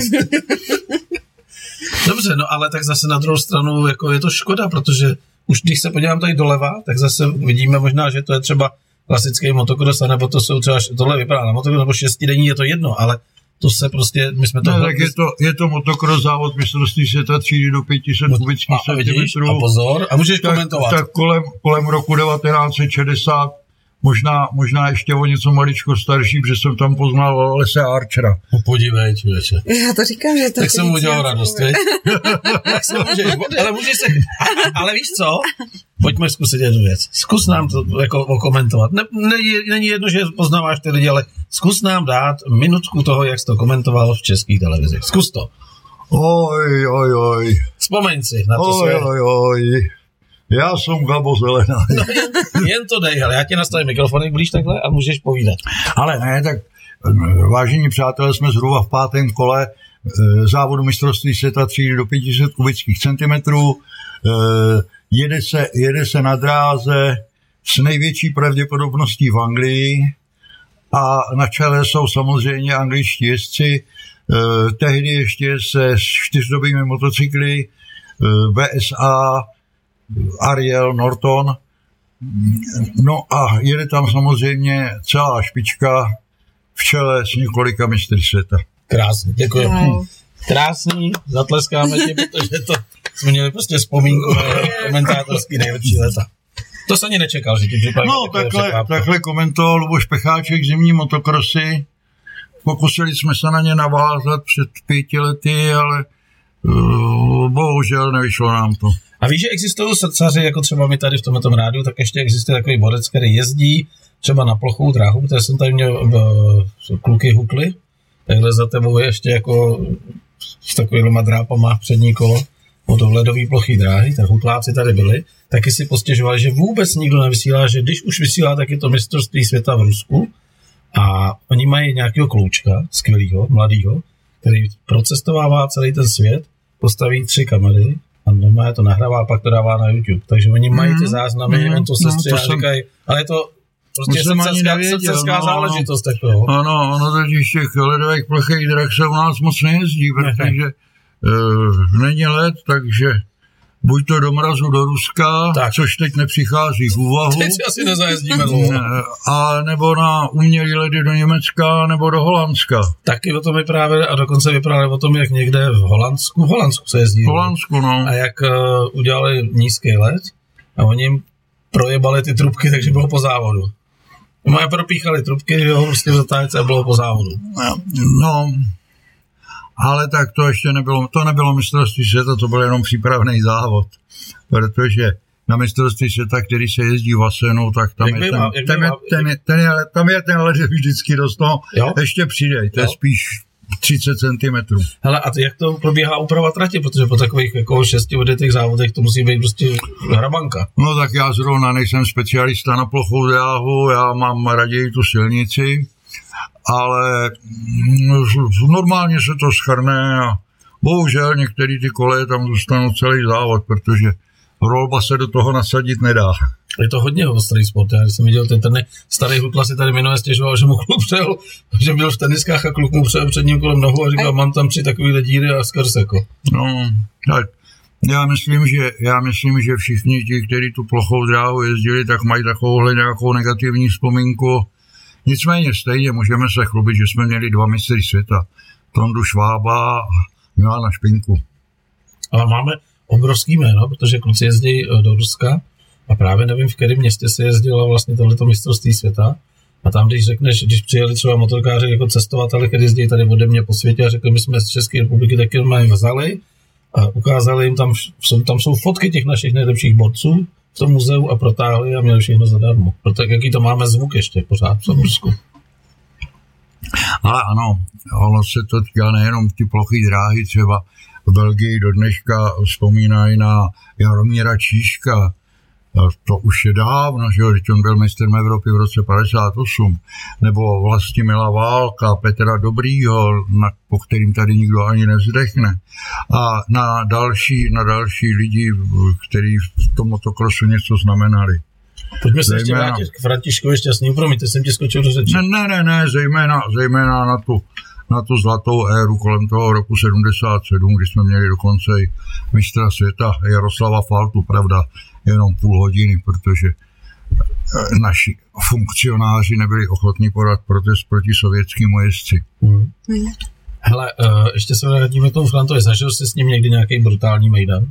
Dobře, no ale tak zase na druhou stranu jako je to škoda, protože už když se podívám tady doleva, tak zase vidíme možná, že to je třeba klasický motokros, nebo to jsou třeba, tohle vypadá na motokros, nebo šestidenní, je to jedno, ale to se prostě, my jsme to... No, tak je to, je to motokros závod mistrovství světa třídy do pět set kubických centimetrů. A pozor, a můžeš tak komentovat. Tak kolem, kolem roku devatenáct set šedesát, možná, možná ještě o něco maličko starší, protože jsem tam poznal Lese Archera. Podívej, člověče. Já to říkám, že to... Tak jsem udělal radost, víš? ale můžeš se... Ale víš co? Pojďme zkusit jednu věc. Zkus nám to jako okomentovat. Ne, ne, není jedno, že poznáváš ty lidi, ale zkus nám dát minutku toho, jak jsi to komentoval v českých televizích. Zkus to. Oj, oj, oj. Vzpomeň si na to oj, své. Oj, oj, já jsem Gabo Zelená. No, jen to dej, ale já ti nastavím mikrofonek blíž takhle a můžeš povídat. Ale ne, tak vážení přátelé, jsme zhruba v pátém kole závodu mistrovství světa třídy do pět set kubických centimetrů. Jede se, jede se na dráze s největší pravděpodobností v Anglii a na čele jsou samozřejmě angličtí jezdci. Tehdy ještě se čtyřdobými motocykly bé es á, Ariel, Norton. No a jede tam samozřejmě celá špička v čele s několika mistry světa. Krásný, děkuji. Wow. Krásný, zatleskáme ti, protože to jsme měli prostě vzpomínku komentátorský nejlepší leta. To se ani nečekal, že ti připadá. No takhle, takhle komentoval Luboš Pecháček zimní motokrosy. Pokusili jsme se na ně navázat před pěti lety, ale uh, bohužel nevyšlo nám to. A víš, že existují srdcaři, jako třeba my tady v tomto rádiu, tak ještě existuje takový borec, který jezdí třeba na plochou dráhu, protože jsem tady měl uh, kluky hukly, takhle za tebou je ještě jako s takovýma drápama přední kolo o dohledový plochý dráhy, tak hukláci tady byli, taky si postěžovali, že vůbec nikdo nevysílá, že když už vysílá, tak je to mistrovství světa v Rusku a oni mají nějakého kloučka, skvělýho, mladýho, který procestovává celý ten svět, postaví tři kamery, a normálně to nahrává a pak to dává na YouTube. Takže oni mají ty záznamy, mm, on to se stříhá, no, říkají, ale je to prostě srdcařská no, záležitost takového. Ano, ono totiž těch ledových plochých drah se u nás moc nejezdí, protože uh, není led, takže buď to do mrazu do Ruska, tak. Což teď nepřichází v úvahu. Teď si asi nezajezdíme dlouho. A nebo na umělý ledy do Německa, nebo do Holandska. Taky o tom vyprávě, a dokonce vyprávě o tom, jak někde v Holandsku, v Holandsku se jezdí. V Holandsku, no. A jak uh, udělali nízký led a oni jim projebali ty trubky, takže bylo po závodu. Moje propíchali trubky, že ho prostě v zatáčce a bylo po závodu. No, no. Ale tak to ještě nebylo, to nebylo mistrovství světa, to byl jenom přípravný závod, protože na mistrovství světa, který se jezdí v Asenu, tak tam je ten, ten, ten, ten, je, tam je ten led vždycky dost, no, ještě přidej, to jo. Je spíš třicet centimetrů. Hele, a ty, jak to probíhá úprava trati, protože po takových jako šesti odjetých závodech to musí být prostě hrabanka. No tak já zrovna nejsem specialista na plochou dráhu, já mám raději tu silnici, ale normálně se to schrne a bohužel některé ty koleje tam zůstanou celý závod, protože rolba se do toho nasadit nedá. Je to hodně ostrý sport, já jsem viděl, ten, ten starý hukla si tady minulé stěžoval, že mu kluk přel, že byl v teniskách a kluk mu přel před ním kolem nohu a říkal, mám tam tři takovýhle díry a skrz jako. No, tak já myslím, že, já myslím, že všichni ti, kteří tu plochou dráhu jezdili, tak mají takovouhle nějakou negativní vzpomínku. Nicméně stejně můžeme se chlubit, že jsme měli dva mistry světa. Tondu Švába a Milana Špinku. Ale máme obrovský jméno, protože kluci jezdí do Ruska a právě nevím, v kterém městě se jezdilo vlastně tohleto mistrovství světa. A tam, když řekneš, když přijeli třeba motorkáři jako cestovatele, kteří jezdí tady ode mě po světě a řekli, my jsme z České republiky, taky mají vzali a ukázali jim, tam, tam jsou fotky těch našich nejlepších borců, v tom muzeu a protáhli a měli všechno zadarmo. Protože jaký to máme zvuk ještě pořád v Soborsku. Ale ano, ono se to týká nejenom ty plochý dráhy třeba, v Belgii do dneška vzpomínají na Jaromíra Čížka. To už je dávno, že jo, když on byl mistrem Evropy v roce padesát osm, nebo Vlastimila Válka, Petra Dobrýho, na, po kterým tady nikdo ani nevzdechne. A na další, na další lidi, kteří v tom motokrosu něco znamenali. Pojďme se ještě vrátit k Františkovi Šťastným, promiňte, jsem ti skočil do řeči. Ne, ne, ne, ne zejména, zejména na tu na tu zlatou éru kolem toho roku sedmdesát sedm, kdy jsme měli dokonce i mistra světa Jaroslava Faltu, pravda, jenom půl hodiny, protože naši funkcionáři nebyli ochotní podat protest proti sovětskému jezdci. Hmm. Hele, uh, ještě se vrátíme k tomu Frantovi. Zažil jsi s ním někdy nějaký brutální mejdan?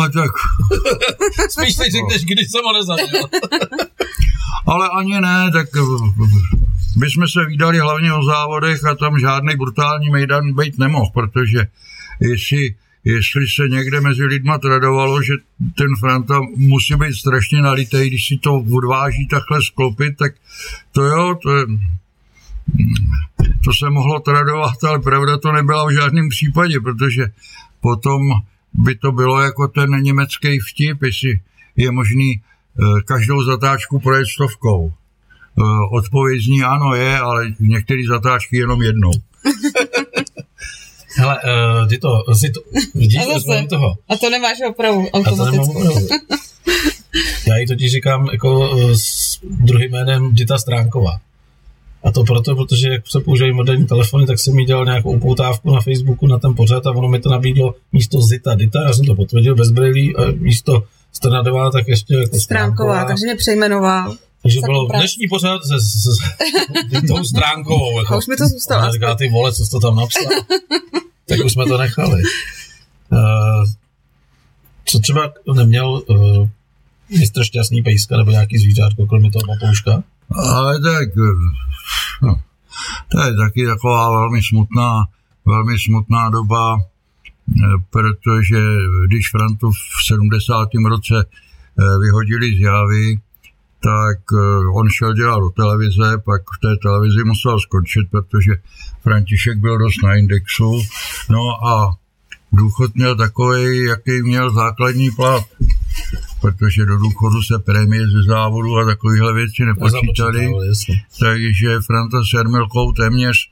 A tak... Spíš teď řekneš, když jsem ho nezažil. Ale ani ne, tak... My jsme se vydali hlavně o závodech a tam žádný brutální mejdan být nemohl, protože jestli, jestli se někde mezi lidma tradovalo, že ten Franta musí být strašně nalitej, když si to odváží takhle sklopit, tak to jo, to, to se mohlo tradovat, ale pravda to nebyla v žádném případě, protože potom by to bylo jako ten německý vtip, jestli je možný každou zatáčku projet stovkou. Odpověď zní ano je, ale některé zatáčky jenom jednou. Hele, uh, ty to, si to, vidíš, to toho. A to nemáš opravu automatickou. Já ji totiž říkám jako s druhým jménem Dita Stránková. A to proto, protože jak se používají moderní telefony, tak jsem mi dělal nějakou upoutávku na Facebooku na ten pořad a ono mi to nabídlo místo Zita Dita, já jsem to potvrdil bez brýlí, místo Strnadová, tak ještě jako Stránková. Stránková, takže mě přejmenoval. Takže bylo dnešní pořád se, se, se tou Stránkovou. Jako. A už mi to zůstalo. A říká, ty vole, co jsi to tam napsal. Tak už jsme to nechali. Uh, co třeba neměl uh, mistr Šťastný pejska nebo nějaký zvířátko, kromě toho Papouška? Ale tak, no, to je taky taková velmi smutná, velmi smutná doba, protože když Frantu v sedmdesátém roce vyhodili z Javy, tak on šel dělat do televize, pak v té televizi musel skončit, protože František byl dost na indexu, no a důchod měl takový, jaký měl základní plat, protože do důchodu se prémie ze závodu a takovéhle věci nepočítaly, takže Franta s Jarmilkou téměř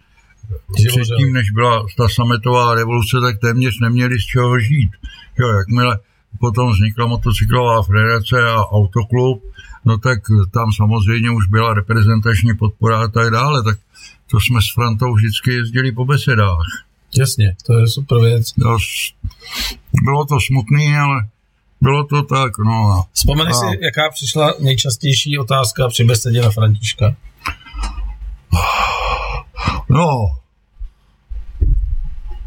předtím, než byla ta sametová revoluce, tak téměř neměli z čeho žít. Jo, jakmile potom vznikla motocyklová federace a autoklub, no tak tam samozřejmě už byla reprezentační podpora a tak dále, tak to jsme s Frantou vždycky jezdili po besedách. Jasně, to je super věc. No, bylo to smutný, ale bylo to tak, no. A, Vzpomeneš a... si, jaká přišla nejčastější otázka při besedě na Františka? No,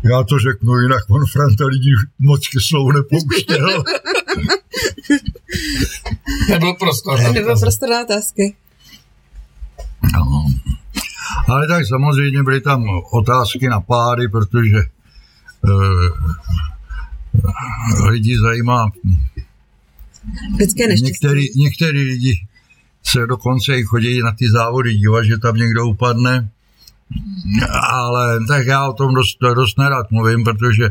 já to řeknu jinak, on Franta lidí moc kyslou nepouštěl. Nebyl prostor na Nebyl prostor na otázky. No. Ale tak samozřejmě byly tam otázky na páry, protože eh, lidi zajímá. Některý, některý lidi se dokonce i chodí na ty závody dívat, že tam někdo upadne. Ale tak já o tom dost, dost nerad mluvím, protože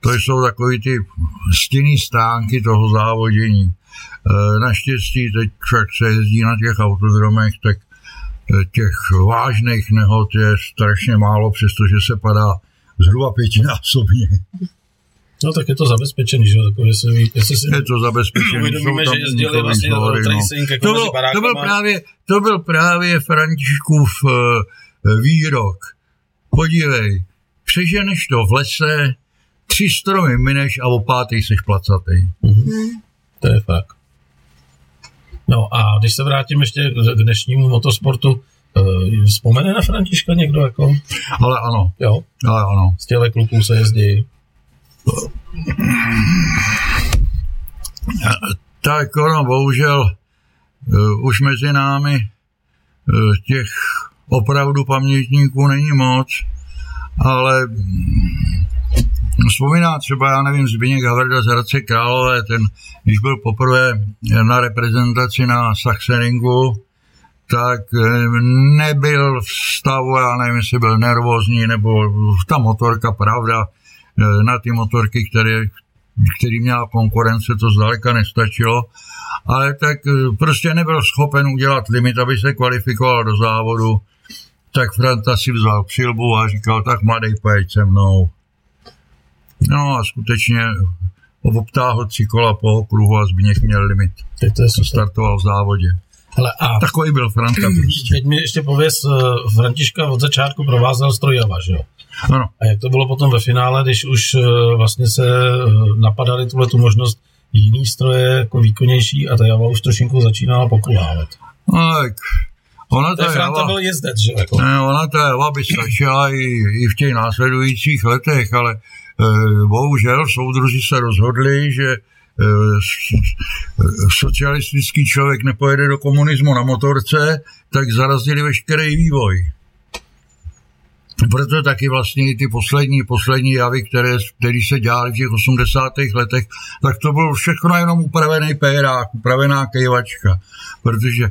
to jsou takový ty stinné stránky toho závodění. Naštěstí teď však se jezdí na těch autodromech, tak těch vážných nehod je strašně málo, přestože se padá zhruba pětinásobně. No tak je to zabezpečený, že jo? Je to zabezpečený. Uvědomíme, že jezdili vlastně do tracing, jako mezi barákama. To byl právě Františkův výrok. Podívej, přeženeš to v lese, tři stromy mineš a o pátý seš placatý. Mm-hmm. To je fakt. No a když se vrátím ještě k dnešnímu motosportu, vzpomene na Františka někdo jako? Ale ano. Jo? Ale ano. Z těle kluků se jezdí. Tak ono, bohužel, už mezi námi těch opravdu pamětníků není moc, ale vzpomíná třeba, já nevím, Zbyněk Havrda z Hradce Králové, ten, když byl poprvé na reprezentaci na Sachsenringu, tak nebyl v stavu, já nevím, jestli byl nervózní, nebo ta motorka, pravda, na ty motorky, které, který měla konkurence, to zdaleka nestačilo, ale tak prostě nebyl schopen udělat limit, aby se kvalifikoval do závodu. Tak Franta si vzal přilbu a říkal, tak mladý, pojď se mnou. No a skutečně obtáhl tři kola po okruhu a Zbigněk měl limit. Teď to je startoval v závodě. Hele, a takový byl Franta prostě. Teď mi ještě pověz, Františka od začátku provázal Strojava, že jo? Ano. A jak to bylo potom ve finále, když už vlastně se napadaly tuhle tu možnost jiný stroje jako výkonnější a ta Java už trošinku začínala pokulávat? Tak. Ona ta Franta byl jezdec, že jako? Ne, ona ta Java by stačila i, i v těch následujících letech, ale bohužel soudruzi se rozhodli, že socialistický člověk nepojede do komunismu na motorce, tak zarazili veškerý vývoj. Proto taky vlastně i ty poslední, poslední javy, které, které se dělaly v těch osmdesátých letech, tak to bylo všechno jenom upravený pérák, upravená kejvačka, protože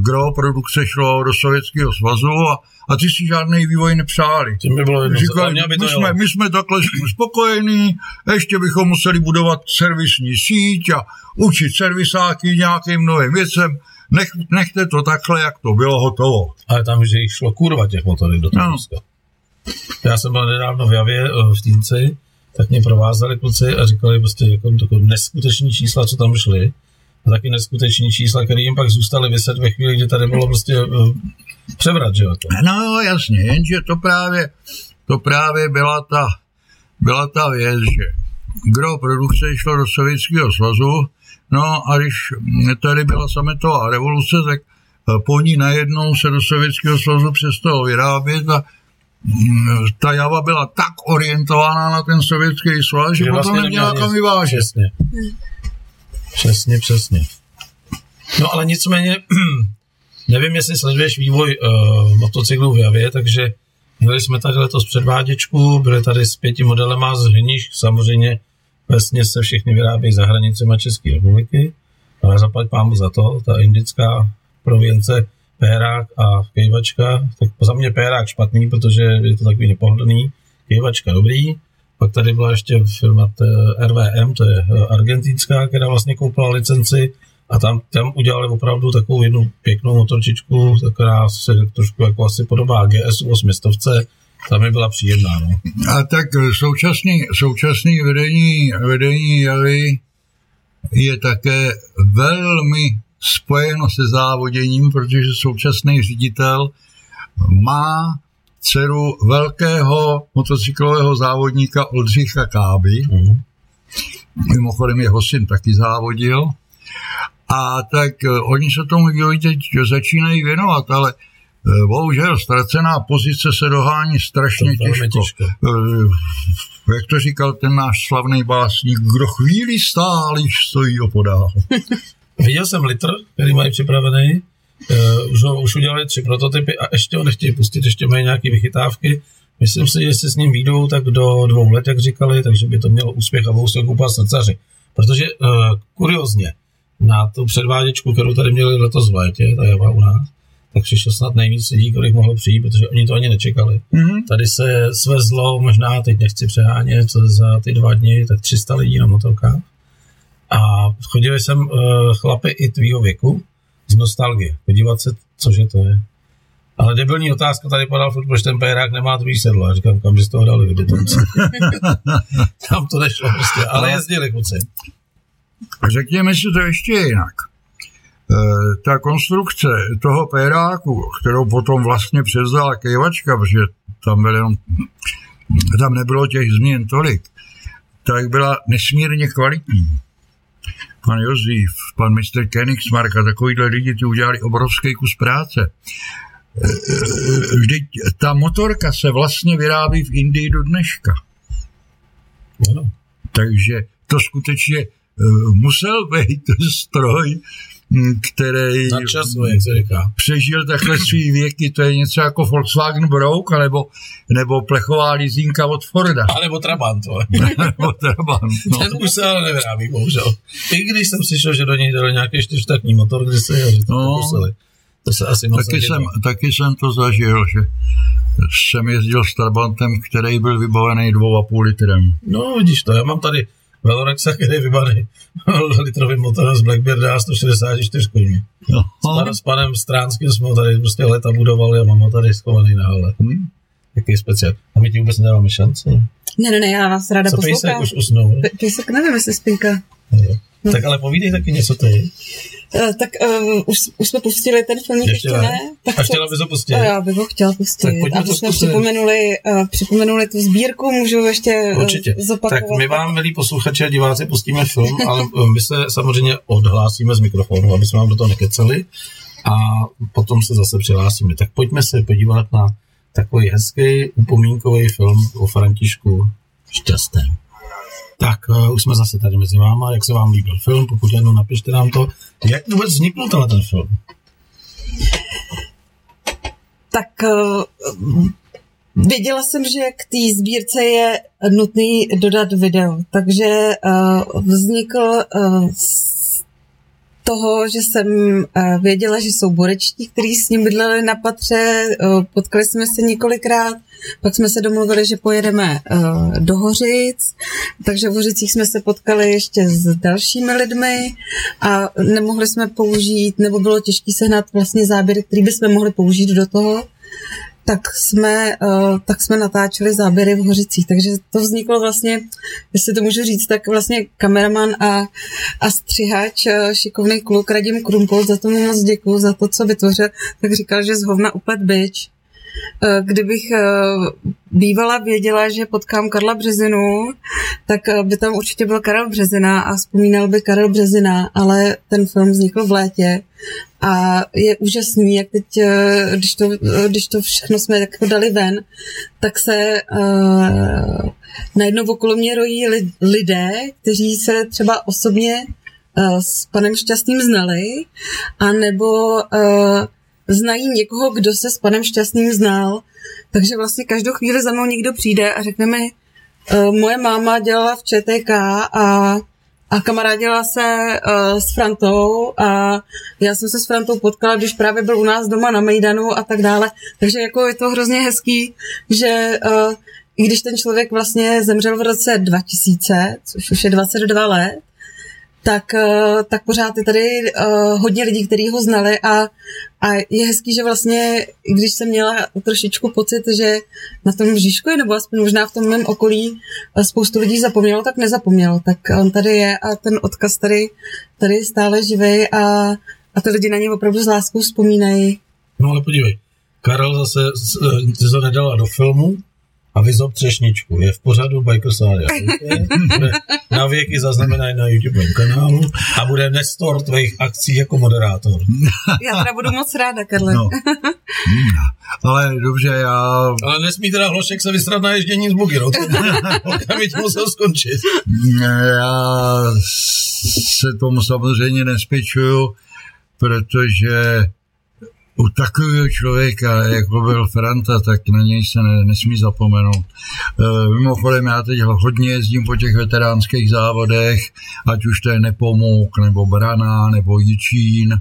gro produkce šlo do Sovětského svazu a, a ty si žádný vývoj nepřáli. By říkali, by my, jsme, my jsme takhle spokojení, ještě bychom museli budovat servisní síť a učit servisáky nějakým novým věcem. Nech, nechte to takhle, jak to bylo, hotovo. Ale tam, že jich šlo kurva těch motorů do toho. No. Já jsem byl nedávno v Javě v Týnci, tak mě provázali kluci a říkali prostě takové neskuteční čísla, co tam šly. A taky neskuteční čísla, které jim pak zůstaly vyset ve chvíli, kdy tady bylo prostě uh, převrat, že jo? No jasně, jenže to právě, to právě byla, ta, byla ta věc, že gro produkce šlo do Sovětského svazu, no a když tady byla sametová revoluce, tak po ní najednou se do Sovětského svazu přestalo vyrábět a ta Java byla tak orientovaná na ten Sovětský svaz, že, že potom vlastně neměla kam vyvážet. Přesně, přesně. No ale nicméně, nevím, jestli sleduješ vývoj uh, motocyklů v Javě, takže měli jsme tady letos předváděčku, byli tady s pěti modelema z Hníž, samozřejmě vesměs se všichni vyrábějí za hranicema České republiky, ale zaplať pámu za to, ta indická province, pérák a kejvačka, tak za mě pérák špatný, protože je to takový nepohodlný, kejvačka dobrý. Pak tady byla ještě firma R V M, to je argentinská, která vlastně koupila licenci a tam, tam udělali opravdu takovou jednu pěknou motorčičku, která se trošku jako asi podobá G S U osmistovce, tam mi byla příjemná. No. A tak současný, současný vedení, vedení Javy je také velmi spojeno se závoděním, protože současný ředitel má dceru velkého motocyklového závodníka Oldřicha Káby. Mm. Mimochodem jeho syn taky závodil. A tak oni se tomu teď začínají věnovat, ale bohužel ztracená pozice se dohání strašně těžko. Jak to říkal ten náš slavný básník, kdo chvíli stál, již stojí opodál. Viděl jsem litr, který mají připravený. Uh, už, ho, už udělali tři prototypy a ještě ho nechtějí pustit, ještě mají nějaké vychytávky. Myslím si, že se s ním výjdou tak do dvou let, jak říkali, takže by to mělo úspěch a budou se koupat srdcaři. Protože uh, kuriozně, na tu předváděčku, kterou tady měli letos v létě, ta Java u nás, tak přišlo snad nejvíc lidí, kolik mohlo přijít, protože oni to ani nečekali. Mm-hmm. Tady se svezlo, možná teď nechci přehánět, za ty dva dny, tak tři sta lidí na motorkách. A chodili jsem uh, chlapy i tvýho věku, z nostalgie, podívat se, cože to je. Ale debilní otázka tady padal furt, protože ten pérák nemá druhý sedlo. Já říkám, kam, že z toho dali vybytomce. Tam to nešlo prostě, ale jezdili kluci. Řekněme si to ještě jinak. E, ta konstrukce toho péráku, kterou potom vlastně převzala kejvačka, protože tam, byly jenom, tam nebylo těch změn tolik, tak byla nesmírně kvalitní. Pan Josef, pan mister Königsmark a takovýhle lidi, ty udělali obrovský kus práce. Vždyť ta motorka se vlastně vyrábí v Indii do dneška. Ano. Takže to skutečně musel být stroj, který přežil takhle svý věky, to je něco jako Volkswagen Brouk, nebo, nebo plechová lizinka od Forda. A nebo Trabant, ale. nebo Trabant, no. Ten už se ale nevyrábí, bohužel. I když jsem slyšel, že do něj dali nějaký čtyřtakní motor, když se jel, že to no, museli. To se asi moc taky jsem, taky jsem to zažil, že jsem jezdil s Trabantem, který byl vybavený dvou a půl litrem. No vidíš to, já mám tady Velorexa, který je vybavený litrovým motorem z Blackbearda a sto šedesát čtyři koní. S panem Stránským jsme tady prostě leta budovali a mám ho tady schovaný na hale. Hmm? Jaký speciál. A my ti vůbec nedáváme šanci. Ne, ne, ne, já vás ráda poslouchám. Co Pejsek už usnul? Pe- pejsek nevím, jestli spinka. No. Tak ale povídej taky něco ty. Uh, tak uh, už, už jsme pustili ten filmík, ještě ne? Tak a chtěla bys ho pustit? Já bych ho chtěla pustit. A jsme připomenuli, uh, připomenuli tu sbírku, můžu ještě určitě zopakovat. Tak my vám, milí posluchači a diváci, pustíme film, ale my se samozřejmě odhlásíme z mikrofonu, aby jsme vám do toho nekeceli a potom se zase přihlásíme. Tak pojďme se podívat na takový hezký upomínkový film o Františku Šťastném. Tak, uh, už jsme zase tady mezi váma. Jak se vám líbil film? Pokud jednou napište nám to. Jak vůbec vzniknul tenhle ten film? Tak uh, věděla jsem, že k té sbírce je nutný dodat video. Takže uh, vznikl uh, z toho, že jsem uh, věděla, že jsou borečtí, kteří s ním bydleli na patře. Uh, potkali jsme se několikrát. Pak jsme se domluvili, že pojedeme uh, do Hořic, takže v Hořicích jsme se potkali ještě s dalšími lidmi a nemohli jsme použít, nebo bylo těžké sehnat vlastně záběry, který bychom mohli použít do toho, tak jsme, uh, tak jsme natáčeli záběry v Hořicích. Takže to vzniklo vlastně, jestli to můžu říct, tak vlastně kameraman a, a střihač, šikovný kluk Radim Krumpol, za tomu moc děkuju, za to, co vytvořil, tak říkal, že z hovna uplet bič. Kdybych bývala věděla, že potkám Karla Březinu, tak by tam určitě byl Karel Březina a vzpomínal by Karel Březina, ale ten film vznikl v létě a je úžasný, jak teď, když to, když to všechno jsme jako dali ven, tak se uh, najednou okolo mě rojí lidé, kteří se třeba osobně uh, s panem Šťastným znali, anebo uh, znají někoho, kdo se s panem Šťastným znal, takže vlastně každou chvíli za mnou někdo přijde a řekne mi, uh, moje máma dělala v Č T K a, a kamarádila se uh, s Frantou a já jsem se s Frantou potkala, když právě byl u nás doma na Mejdanu a tak dále, takže jako je to hrozně hezký, že uh, i když ten člověk vlastně zemřel v roce dva tisíce, což už je dvacet dva let, tak, tak pořád je tady uh, hodně lidí, kteří ho znali a, a je hezký, že vlastně, když jsem měla trošičku pocit, že na tom Mřížku je, nebo aspoň možná v tom mém okolí spoustu lidí zapomnělo, tak nezapomnělo. Tak on tady je a ten odkaz tady, tady je stále živý a, a ty lidi na něj opravdu s láskou vzpomínají. No ale podívej, Karel zase ty to nedala do filmu, a vyzob třešničku. Je v pořadu Bajkosária. Na věky zaznamenají na YouTube kanálu a bude nestor tvých akcí jako moderátor. Já teda budu moc ráda, Karle. No. Ale dobře, já... Ale nesmí teda Hlošek se vysrat na ježdění z Bugiru. Okamžitě musel skončit. Já se tomu samozřejmě nespěčuju, protože... U takového člověka, jako byl Franta, tak na něj se ne, nesmí zapomenout. E, mimochodem, já teď hodně jezdím po těch veteránských závodech, ať už to je Nepomuk, nebo Brana, nebo Jičín,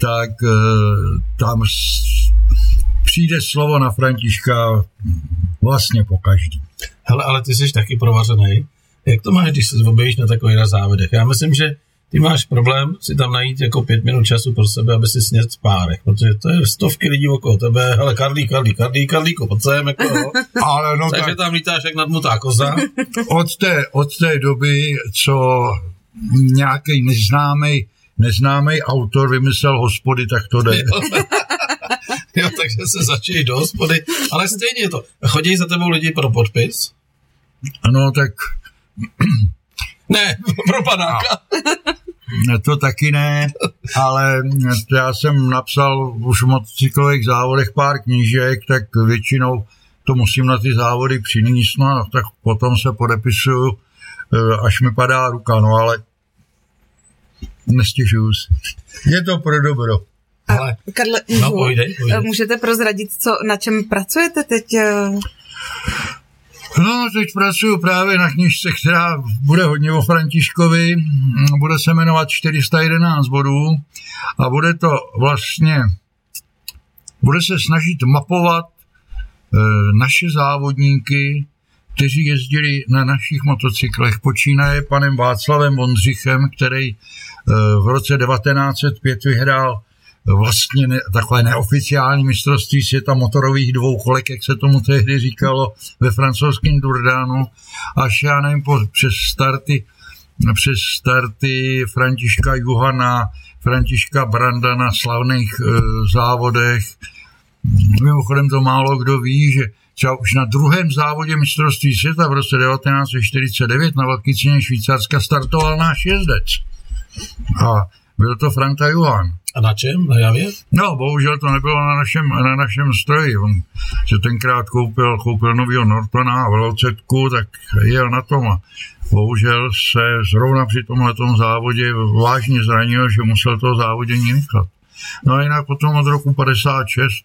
tak e, tam s, přijde slovo na Františka vlastně po každý. Hele, ale ty jsi taky provařený. Jak to máš, když se objevíš na takových závodech? Já myslím, že ty máš problém si tam najít jako pět minut času pro sebe, aby si snědl párek, protože to je stovky lidí okolo tebe, hele, Karlík, Karlík, Karlík, Karlíko, pojď sem, jako jo. Ale no takže tak, tam lítáš jak nadmutá koza. Od té, od té doby, co nějaký neznámý, neznámý autor vymyslel hospody, tak to jde. Jo, takže se začínají do hospody, ale stejně to. Chodí za tebou lidi pro podpis? No, tak... Ne, pro panáka. To taky ne, ale já jsem napsal už v motocyklových závodech pár knížek, tak většinou to musím na ty závody přinést, no, tak potom se podepisuju, až mi padá ruka, no ale nestěžuju si. Je to pro dobro. Ale, Karle, no, pojde, pojde. Můžete prozradit, co, na čem pracujete teď? No, teď pracuju právě na knižce, která bude hodně o Františkovi, bude se jmenovat čtyři sta jedenáct bodů a bude to vlastně, bude se snažit mapovat naše závodníky, kteří jezdili na našich motocyklech, počínaje panem Václavem Vondřichem, který v roce devatenáct set pět vyhrál vlastně ne, takové neoficiální mistrovství světa motorových dvoukolek, jak se tomu tehdy říkalo, ve francouzském Durdánu, až já nevím, po, přes starty přes starty Františka Juhana, Františka Branda na slavných e, závodech. Mimochodem to málo kdo ví, že třeba už na druhém závodě mistrovství světa v roce devatenáct set čtyřicet devět na velké ceně Švýcarska startoval náš jezdec. A byl to Franta Juhan. A na čem? Na javě? No, bohužel to nebylo na našem, na našem stroji. On se tenkrát koupil, koupil novýho Nortona a velocetku, tak jel na tom a bohužel se zrovna při tomhletom závodě vážně zranil, že musel toho závodění nechat. No a jinak potom od roku padesát šest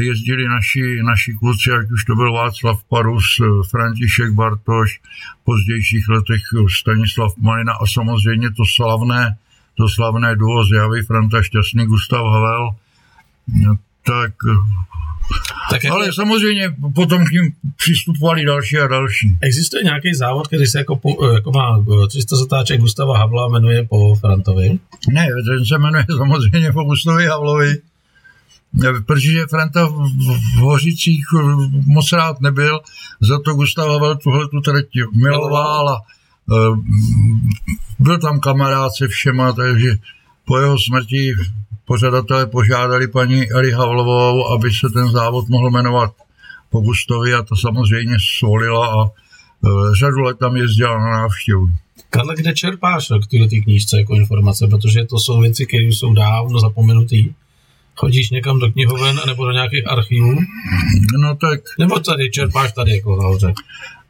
jezdili naši, naši kluci, ať už to byl Václav Parus, František Bartoš, v pozdějších letech Stanislav Malina a samozřejmě to slavné to slavné duo z Javy, Franta Šťastný, Gustav Havel, tak, tak ale jak... samozřejmě potom k ním přistupovali další a další. Existuje nějaký závod, který se jako, po, jako má tři sta zatáček Gustava Havla jmenuje po Frantovi? Ne, ten se jmenuje samozřejmě po Gustavi Havlovi, protože Franta v Hořicích moc rád nebyl, za to Gustav Havel tuhle tu trať miloval a byl tam kamarád se všema, takže po jeho smrti pořadatelé požádali paní Eli Havlovou, aby se ten závod mohl jmenovat po Gustovi a to samozřejmě svolila a řadu let tam jezdila na návštěvu. Karle, kde čerpáš k tyhle ty knížce jako informace, protože to jsou věci, které jsou dávno zapomenutý. Chodíš někam do knihoven nebo do nějakých archivů? No tak... Nebo tady čerpáš tady jako nahoře?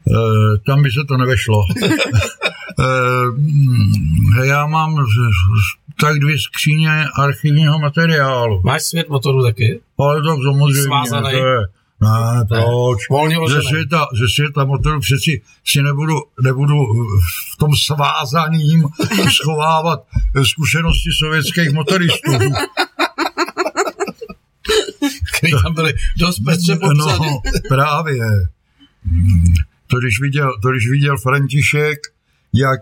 Uh, tam by se to nevešlo. uh, já mám z, z, tak dvě skříně archivního materiálu. Máš Svět motorů taky? Ale tak samozřejmě. Svázaný? To je, ne, proč? Ze světa, ze světa motorů přeci si nebudu, nebudu v tom svázaným schovávat zkušenosti sovětských motoristů. Který tam byli dost pestře popsaný. No, právě. To když, viděl, to, když viděl František, jak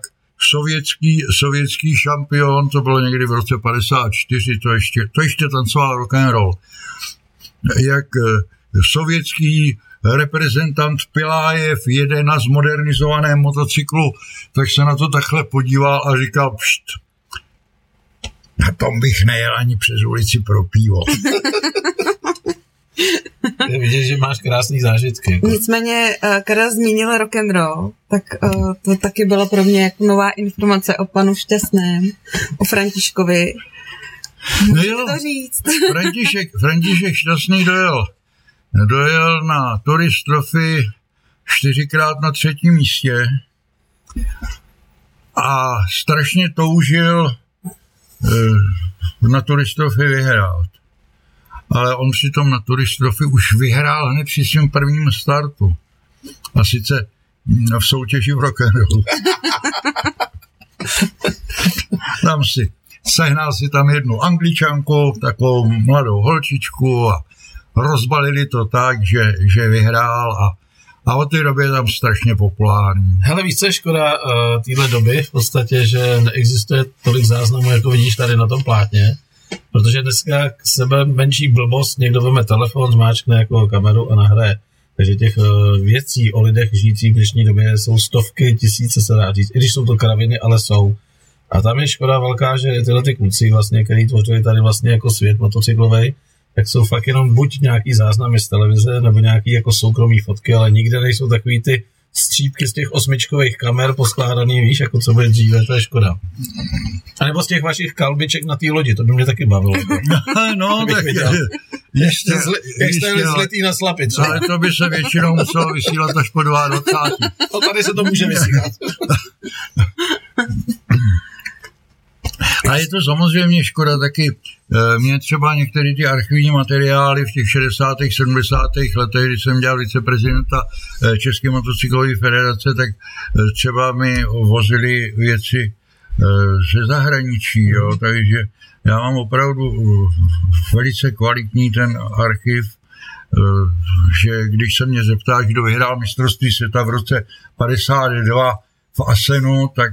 sovětský, sovětský šampion, to bylo někdy v roce padesát čtyři, to ještě, to ještě tancoval rock and roll, jak sovětský reprezentant Pilájev jede na zmodernizovaném motocyklu, tak se na to takhle podíval a říkal, pšt, na tom bych nejel ani přes ulici pro pivo. Vidíš, že máš krásný zážitky. Nicméně, Karel zmínil rock and roll, tak to taky byla pro mě jako nová informace o panu Šťastném, o Františkovi. Můžu no to říct. František, František Šťastný dojel, dojel na Tourist Trophy čtyřikrát na třetím místě a strašně toužil na Tourist Trophy vyhrát. Ale on přitom na Tourist Trophy už vyhrál hned při svém prvním startu. A sice v soutěži v rock and rollu. Tam si sehnal si tam jednu Angličanku, takovou mladou holčičku a rozbalili to tak, že, že vyhrál a, a od té doby je tam strašně populární. Hele, víš, co je škoda uh, téhle doby v podstatě, že neexistuje tolik záznamů, jako vidíš tady na tom plátně. Protože dneska k sebe menší blbost, někdo veme telefon, zmáčkne jako kameru a nahraje. Takže těch věcí o lidech žijících v dnešní době jsou stovky, tisíce se dá říct. I když jsou to kraviny, ale jsou. A tam je škoda velká, že tyhle ty kluci, vlastně, který tvořili tady vlastně jako svět motocyklovej, tak jsou fakt jenom buď nějaký záznamy z televize, nebo nějaký jako soukromý fotky, ale nikde nejsou takový ty střípky z těch osmičkových kamer poskládaný, víš, jako co bude dříve, to je škoda. A nebo z těch vašich kalbiček na té lodi, to by mě taky bavilo. No, tak ještě, jak jste jeli zletý na Slapy. Ale to by se většinou muselo vysílat až po dvacet dva. No tady se to může vysílat. A je to samozřejmě škoda taky. Mě třeba některé ty archivní materiály v těch šedesátých, sedmdesátých letech, když jsem dělal viceprezidenta České motocyklové federace, tak třeba mi vozili věci ze zahraničí, jo. Takže já mám opravdu velice kvalitní ten archiv že když se mě zeptáš, kdo vyhrál mistrovství světa v roce padesát dva v Asenu, tak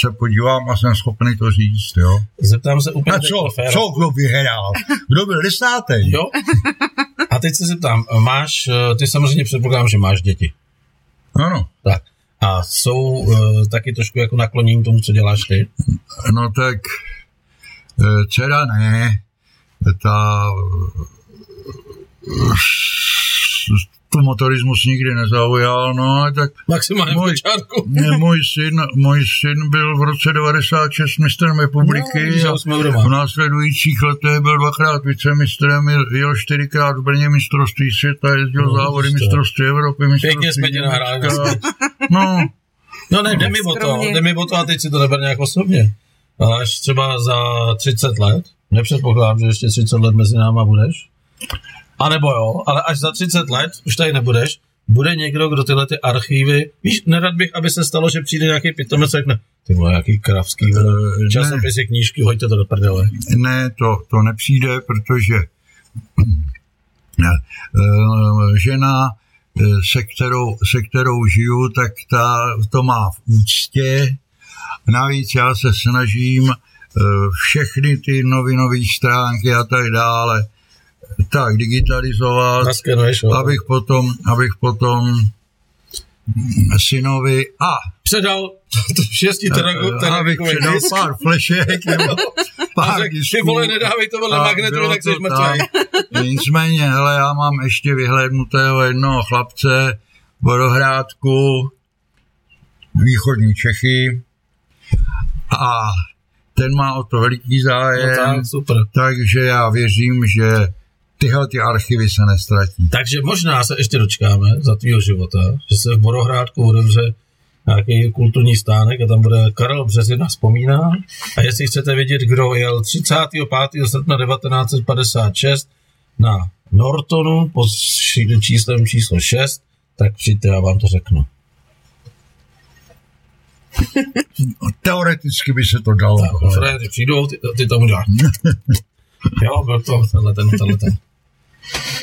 se podívám a jsem schopný to říct, jo. Zeptám se úplně... A co? Co kdo vyhrál? Kdo byl desátý? Jo. A teď se zeptám, máš, ty samozřejmě předpokládám, že máš děti. Ano. Tak. A jsou uh, taky trošku jako naklonění tomu, co děláš ty? No tak dcera ne. Ta... tu motorismus nikdy nezaujal, no a tak... Maximálně můj, můj, syn, můj syn byl v roce devadesát šest mistrem republiky no, a v následujících letech byl dvakrát vicemistrem, jel čtyřikrát v Brně mistrovství světa, jezdil no, závody jste. Mistrovství Evropy, mistrovství... Pěkně jsme tě nahráli. No, no ne, jde mi o to, jde mi o to a teď si to neber nějak osobně. Až třeba za třicet let, nepředpokládám, že ještě třicet let mezi náma budeš, a nebo jo, ale až za třicet let, už tady nebudeš, bude někdo, kdo tyhle ty archívy... Víš, nerad bych, aby se stalo, že přijde nějaký pitomec a řekne, ty vole, nějaký kravský uh, časopisy, knížky, hoďte to do prdele. Ne, to, to nepřijde, protože ne, uh, žena, se kterou, se kterou žiju, tak ta to má v úctě. Navíc já se snažím uh, všechny ty novinové stránky a tak dále tak digitalizovat, abych potom, abych potom synovi a předal šesti abych předal pár flešek nebo pár disků. Ty vole, nedávej to vedle magnetu, tak seš mrtvej. Nicméně, hele, já mám ještě vyhlédnutého jednoho chlapce Vodohrádku, východní Čechy a ten má o to veliký zájem, no tak, takže já věřím, že tyhle ty archivy se nestratí. Takže možná se ještě dočkáme za tvýho života, že se v Borohrádku odevře nějaký kulturní stánek a tam bude Karel Březina vzpomíná. A jestli chcete vědět, kdo jel třicátého pátého srpna devatenáct padesát šest na Nortonu pod číslem číslo šest, tak přijďte, já vám to řeknu. Teoreticky by se to dalo. Tak, Frédy přijdou, ty, ty tam uděláš. Jo, byl to, tenhle ten, tenhle ten.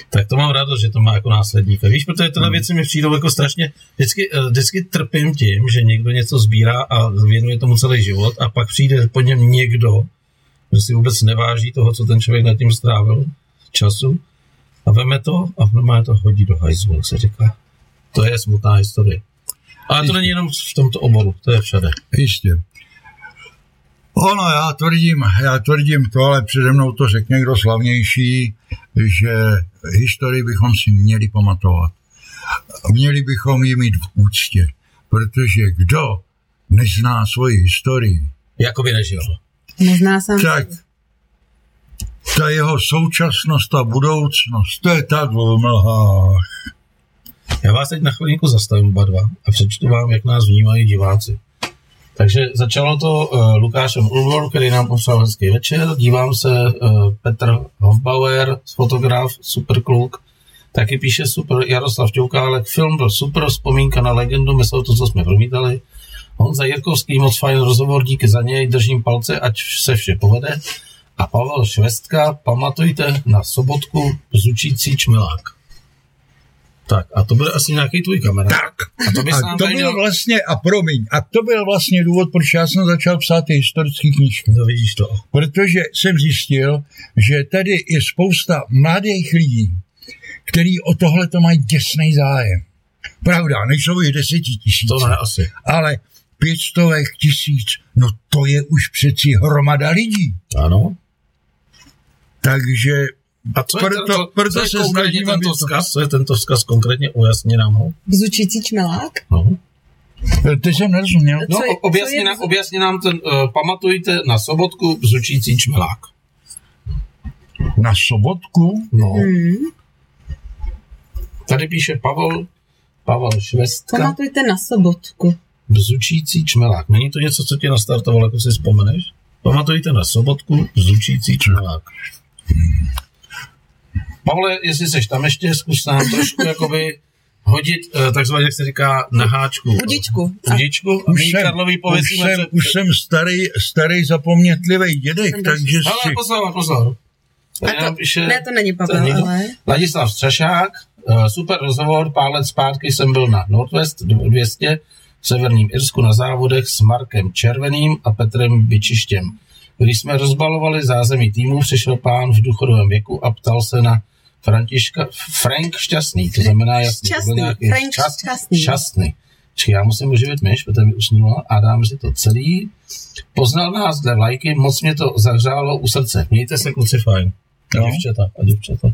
Tak to mám rádo, že to má jako následníka. Víš, protože tyhle věci mi přijdou jako strašně, vždycky, vždycky trpím tím, že někdo něco sbírá a věnuje tomu celý život a pak přijde po něm někdo, že si vůbec neváží toho, co ten člověk nad tím strávil času a veme to a normálně to hodí do hajzlu, jak se říká. To je smutná historie. Ale to není jenom v tomto oboru, to je všade. Jistě. Ono, já tvrdím, já tvrdím to, ale přede mnou to řekne někdo slavnější, že historii bychom si měli pamatovat. Měli bychom ji mít v úctě, protože kdo nezná svoji historii, jakoby nežil. Nezná sám. Tak, ta jeho současnost a budoucnost, to je tak v mlhách. Já vás teď na chvilinku zastavím oba dva a přečtu vám, jak nás vnímají diváci. Takže začalo to uh, Lukášem Ulvorem, který nám poslal hezký večer. Dívám se uh, Petr Hofbauer, fotograf, super kluk. Taky píše super Jaroslav Ťoukálek. Film byl super, vzpomínka na legendu, myslel to, co jsme promítali. Honza Jirkovský, moc fajn rozhovor, díky za něj, držím palce, ať se vše povede. A Pavel Švestka, pamatujte na Sobotku, Zučící čmelák. Tak, a to byl asi nějaký tvůj kamera. Tak, a to, a to byl děl... vlastně, a promiň, a to byl vlastně důvod, proč já jsem začal psát ty historické knížky. No vidíš to. Protože jsem zjistil, že tady je spousta mladých lidí, kteří o tohle to mají děsný zájem. Pravda, nejsou jich desetitisíc. To ne asi. Ale pětstovek tisíc, no to je už přeci hromada lidí. Ano. Takže... A co je, proto, tento, proto co, je snaží, tento vzkaz, co je tento vzkaz konkrétně? Ujasni nám ho. Zučící čmelák? No. Ty jsem nerozuměl. No, je, objasni, nám, objasni nám ten, uh, pamatujte na Sobotku Zučící čmelák. Na Sobotku? No. Hmm. Tady píše Pavel, Pavel Švestka. Pamatujte na Sobotku. Zučící čmelák. Není to něco, co tě nastartovalo, jako si vzpomeneš? Pamatujte na Sobotku Zučící čmelák. Hmm. Pavle, jestli seš tam ještě, zkus nám trošku jakoby hodit, takzvaně, jak se říká, na háčku. Hudičku. Hudičku. Už, jsem, už, jsem, před... už jsem starý, starý zapomnětlivý dědek, takže si... Ale poslal, poslal. A to, píše, ne, to není Pavel, ale... Ladislav Střešák, super rozhovor, pár let zpátky jsem byl na Northwest dvě stě v Severním Irsku na závodech s Markem Červeným a Petrem Bičištěm. Když jsme rozbalovali zázemí týmu, přišel pán v důchodovém věku a ptal se na Františka, Frank Šťastný, to znamená jasný. Šťastný, Frank čas, Šťastný. Šťastný. Čekaj, já musím uživit myš, protože mi usnula a dám si to celý. Poznal nás dle vlajky, moc mě to zahřálo u srdce. Mějte se, kluci, fajn. A no. Děvčata, a děvčata.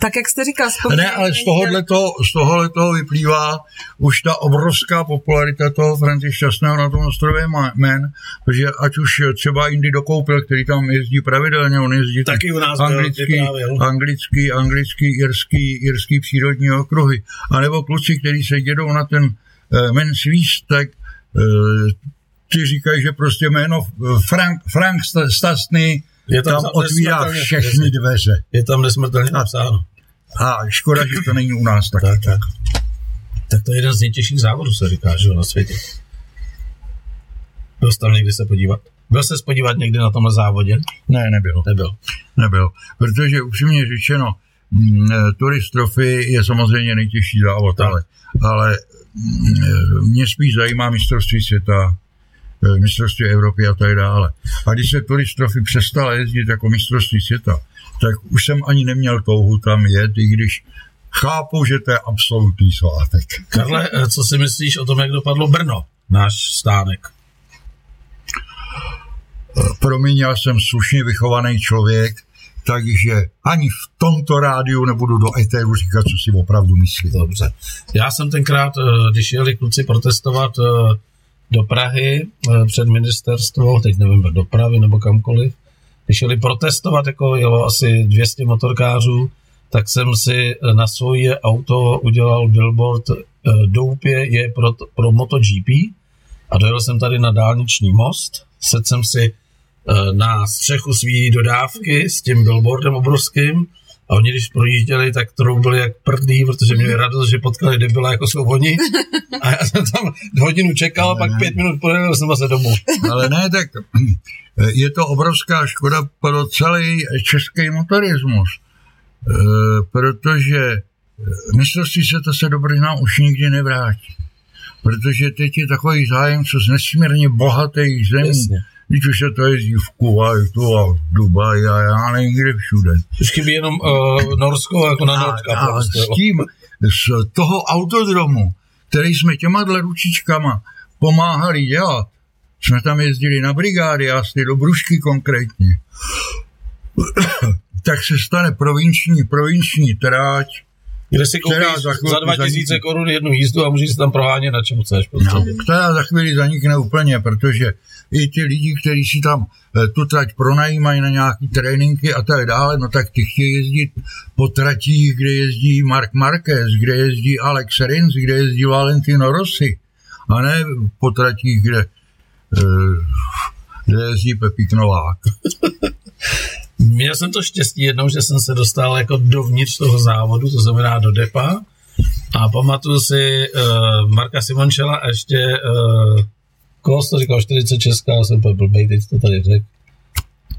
Tak jak jste říkal, spokojení. Ne, ale z tohohletoho, z tohohletoho vyplývá už ta obrovská popularita toho Františka Šťastného na tom ostrově jmen, protože ať už třeba Indy Dokoupil, který tam jezdí pravidelně, on jezdí taky u nás anglický, anglický, anglický, irský, irský přírodní okruhy. A nebo kluci, kteří se jedou na ten jmen svístek, ty říkají, že prostě jméno Frank, Frank Šťastný je tam, tam otvírá všechny dveře. Je tam nesmrtelně napsáno. A škoda, že to není u nás taky. Tak, tak. tak to je jeden z nejtěžších závodů, se říká, že na světě. Byl jsi tam někdy se podívat? Byl jsi podívat někdy na tomhle závodě? Ne, nebyl. Nebyl. Nebyl. Protože upřímně řečeno, Tourist Trophy je samozřejmě nejtěžší závod, ale, ale mě spíš zajímá mistrovství světa, mistrovství Evropy a tak dále. A když se Tourist Trophy přestala jezdit jako mistrovství světa, tak už jsem ani neměl touhu tam jet, i když chápu, že to je absolutní svátek. Karle, co si myslíš o tom, jak dopadlo Brno, náš stánek? Promiň, já jsem slušně vychovaný člověk, takže ani v tomto rádiu nebudu do éteru říkat, co si opravdu myslím. Dobře. Já jsem tenkrát, když jeli kluci protestovat do Prahy před ministerstvo, teď nevím, dopravy nebo kamkoliv, když jeli protestovat, jako jelo asi dvě stě motorkářů, tak jsem si na svoje auto udělal billboard Doupě je pro, pro MotoGP a dojel jsem tady na dálniční most, sedl jsem si na střechu svý dodávky s tím billboardem obrovským a oni, když projížděli, tak troubili jak prdý, protože měli radost, že potkali debila, jako jsou oni. A já jsem tam hodinu čekal, ale pak ne. pět minut podjel jsem se domů. Ale ne, tak je to obrovská škoda pro celý český motorismus, protože mistrovství se to se do Brna už nikdy nevrátí. Protože teď je takový zájemců z nesmírně bohatých zemí. Jasně. Když už se to jezdí v Kuwaitu a v Dubaji a já nevím, kde všude. Už chybí jenom uh, Norsko jako na Norska. A, a s tím, z toho autodromu, který jsme těma dle ručičkama pomáhali dělat, jsme tam jezdili na brigády, já jste do Brušky konkrétně, tak se stane provinční, provinční tráť, kde si koupíš za, za dva tisíce korun jednu jízdu a můžeš se tam prohánět, na čem chceš. No, která za chvíli zanikne úplně, protože i ti lidi, kteří si tam tu trať pronajímají na nějaké tréninky a tak dále, no tak ty chtějí jezdit po tratích, kde jezdí Marc Marquez, kde jezdí Alex Rins, kde jezdí Valentino Rossi, a ne po tratích, kde, kde jezdí Pepík Novák. Měl jsem to štěstí jednou, že jsem se dostal jako dovnitř toho závodu, to znamená do depa, a pamatuju si uh, Marka Simončela a ještě uh, Kost, to říkal čtyřicet Česká, jsem byl blbej, teď to tady řekl.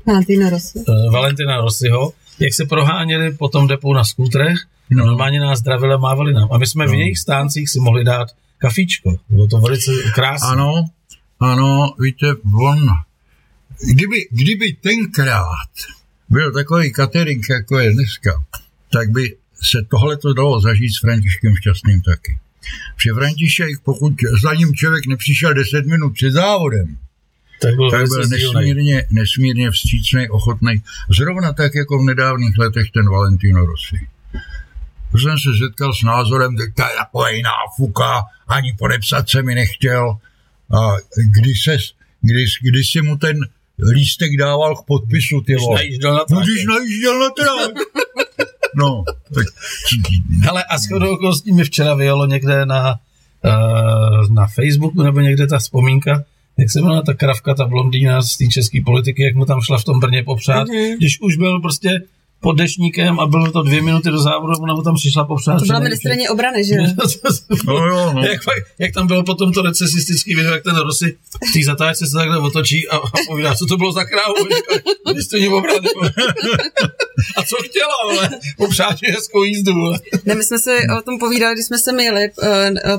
Valentina Rossi. Uh, Valentina Rossiho, jak se proháněli po tom depu na skútrech, no. Normálně nás dravili a mávali nám. A my jsme no. v jejich stáncích si mohli dát kafíčko, bylo to velice krásné. Ano, ano, víte, on, kdyby, kdyby tenkrát byl takový catering, jako je dneska, tak by se tohleto dalo zažít s Františkem Šťastným taky. Při František, pokud za ním člověk nepřišel deset minut před závodem, tak byl, tak byl nesmírně, nesmírně vstřícnej, ochotnej. Zrovna tak, jako v nedávných letech ten Valentino Rossi. To jsem se setkal s názorem, že ta je takovej náfuka, ani podepsat se mi nechtěl. A když, se, když, když si mu ten lístek dával k podpisu, ty vole. Když najížděl na trát. No, tak... Hele, a shodou okolností mi včera vyjelo někde na, na Facebooku, nebo někde ta vzpomínka, jak se jmenovala ta kravka, ta blondýna z té české politiky, jak mu tam šla v tom Brně popřát, mm-hmm. když už byl prostě pod dešníkem a bylo to dvě minuty do závodu, ona mu tam přišla popřát. To byla ministryně obrany, že? No, jo, no. Jak, jak tam bylo potom to recesistický video, jak ten Rossi v té zatáčce se takhle otočí a, a povídá, co to bylo za krávu, ministryně obrany. A co chtěla, ale popřát hezkou jízdu. Ne, my jsme si o tom povídali, když jsme se měli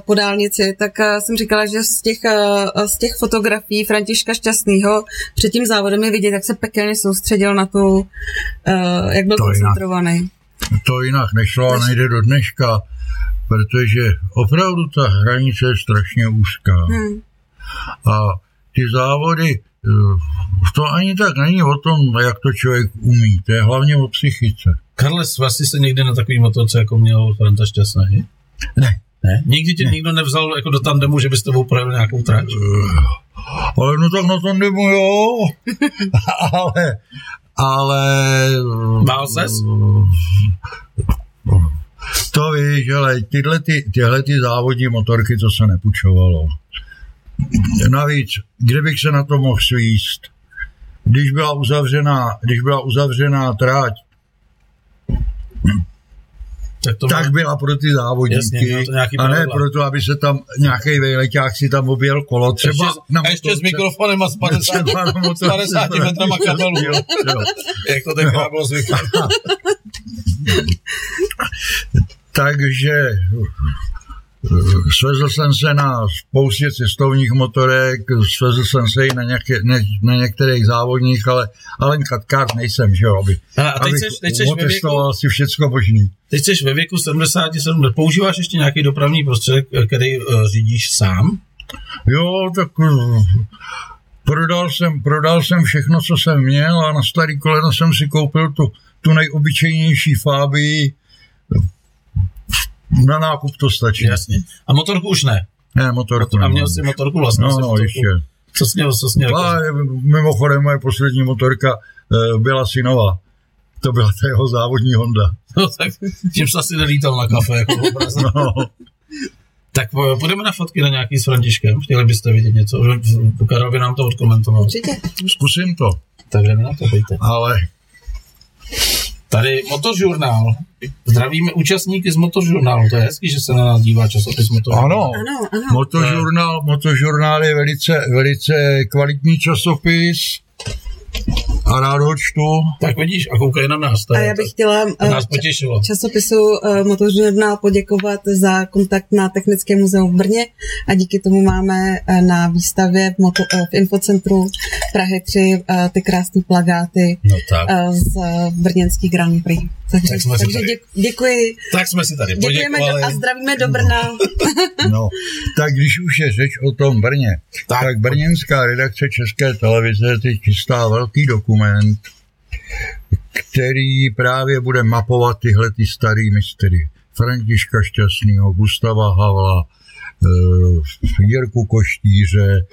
po dálnici, tak jsem říkala, že z těch, z těch fotografií Františka Šťastného před tím závodem je vidět, jak se pekelně soustředil na tu, jak byl to koncentrovaný. Jinak, to jinak nešlo a nejde do dneška, protože opravdu ta hranice je strašně úzká. Hmm. A ty závody, to ani tak není o tom, jak to člověk umí, to je hlavně o psychice. Karle, asi se někdy na takový motorce, jako měl Franta Šťastný? Ne. Ne? Nikdy tě ne. Nikdo nevzal jako do tandemu, že bys tebou projel nějakou tráč? Ale no tak na tandemu jo, ale... ale Bál ses? To víš, ale tyhle ty, tyhle ty závodní motorky, to se nepůjčovalo. Navíc, kdybych se na to mohl svíst, když byla uzavřená, když byla uzavřená tráť, tak, to tak byla pro ty závodníky, jasně, a ne proto, aby se tam nějaký vejleťák si tam objel kolo, třeba ještě, na motorce. A ještě s mikrofonem a s padesát metrama kabelů. Jak to ten kábel zvyklá. Takže... Svezl jsem se na spoustě cestovních motorek, svezl jsem se i na, nějaké, ne, na některých závodních, ale, ale katkář nejsem, že jo, aby, abych otestoval si všecko možný. Teď jsi ve věku sedmdesát sedm, používáš ještě nějaký dopravní prostředek, který uh, řídíš sám? Jo, tak uh, prodal, jsem, prodal jsem všechno, co jsem měl, a na starý kolena jsem si koupil tu, tu nejobyčejnější Fabii. Na nákup to stačí. Jasně. A motorku už ne? Ne, motorku. A měl jsi motorku vlastně? No, no, ještě. Co jsi měl, co jsi měl? A mimochodem moje poslední motorka byla synová. To byla ta jeho závodní Honda. No tak, tím se asi nelítal na kafe. Jako no. Tak půjdeme na fotky na nějaký s Františkem. Chtěli byste vidět něco? Karel by nám to odkomentoval. Určitě. Zkusím to. Tak jdeme na to, pojďte. Ale... Tady Motožurnál. Zdravíme účastníky z Motožurnálu. To je hezký, že se na nás dívá časopis Motožurnál. Ano, ano, ano. Motožurnál, Motožurnál je velice, velice kvalitní časopis a rád ho čtu. Tak vidíš, a koukaj na nás. A já bych chtěla nás potěšilo. Časopisu uh, Motožurnál poděkovat za kontakt na Technické muzeum v Brně a díky tomu máme na výstavě v, moto, v Infocentru Prahy tři uh, ty krásné plakáty no uh, z uh, brněnský Grand Prix. Takže, tak jsme si takže tady. Děkuji. Tak jsme si tady poděkovali. A zdravíme do Brna. No. No, tak když už je řeč o tom Brně, tak, tak brněnská redakce České televize teď chystá velký dokument, který právě bude mapovat tyhle ty starý mistry. Františka Šťastného, Gustava Havla, Jirku Koštíře,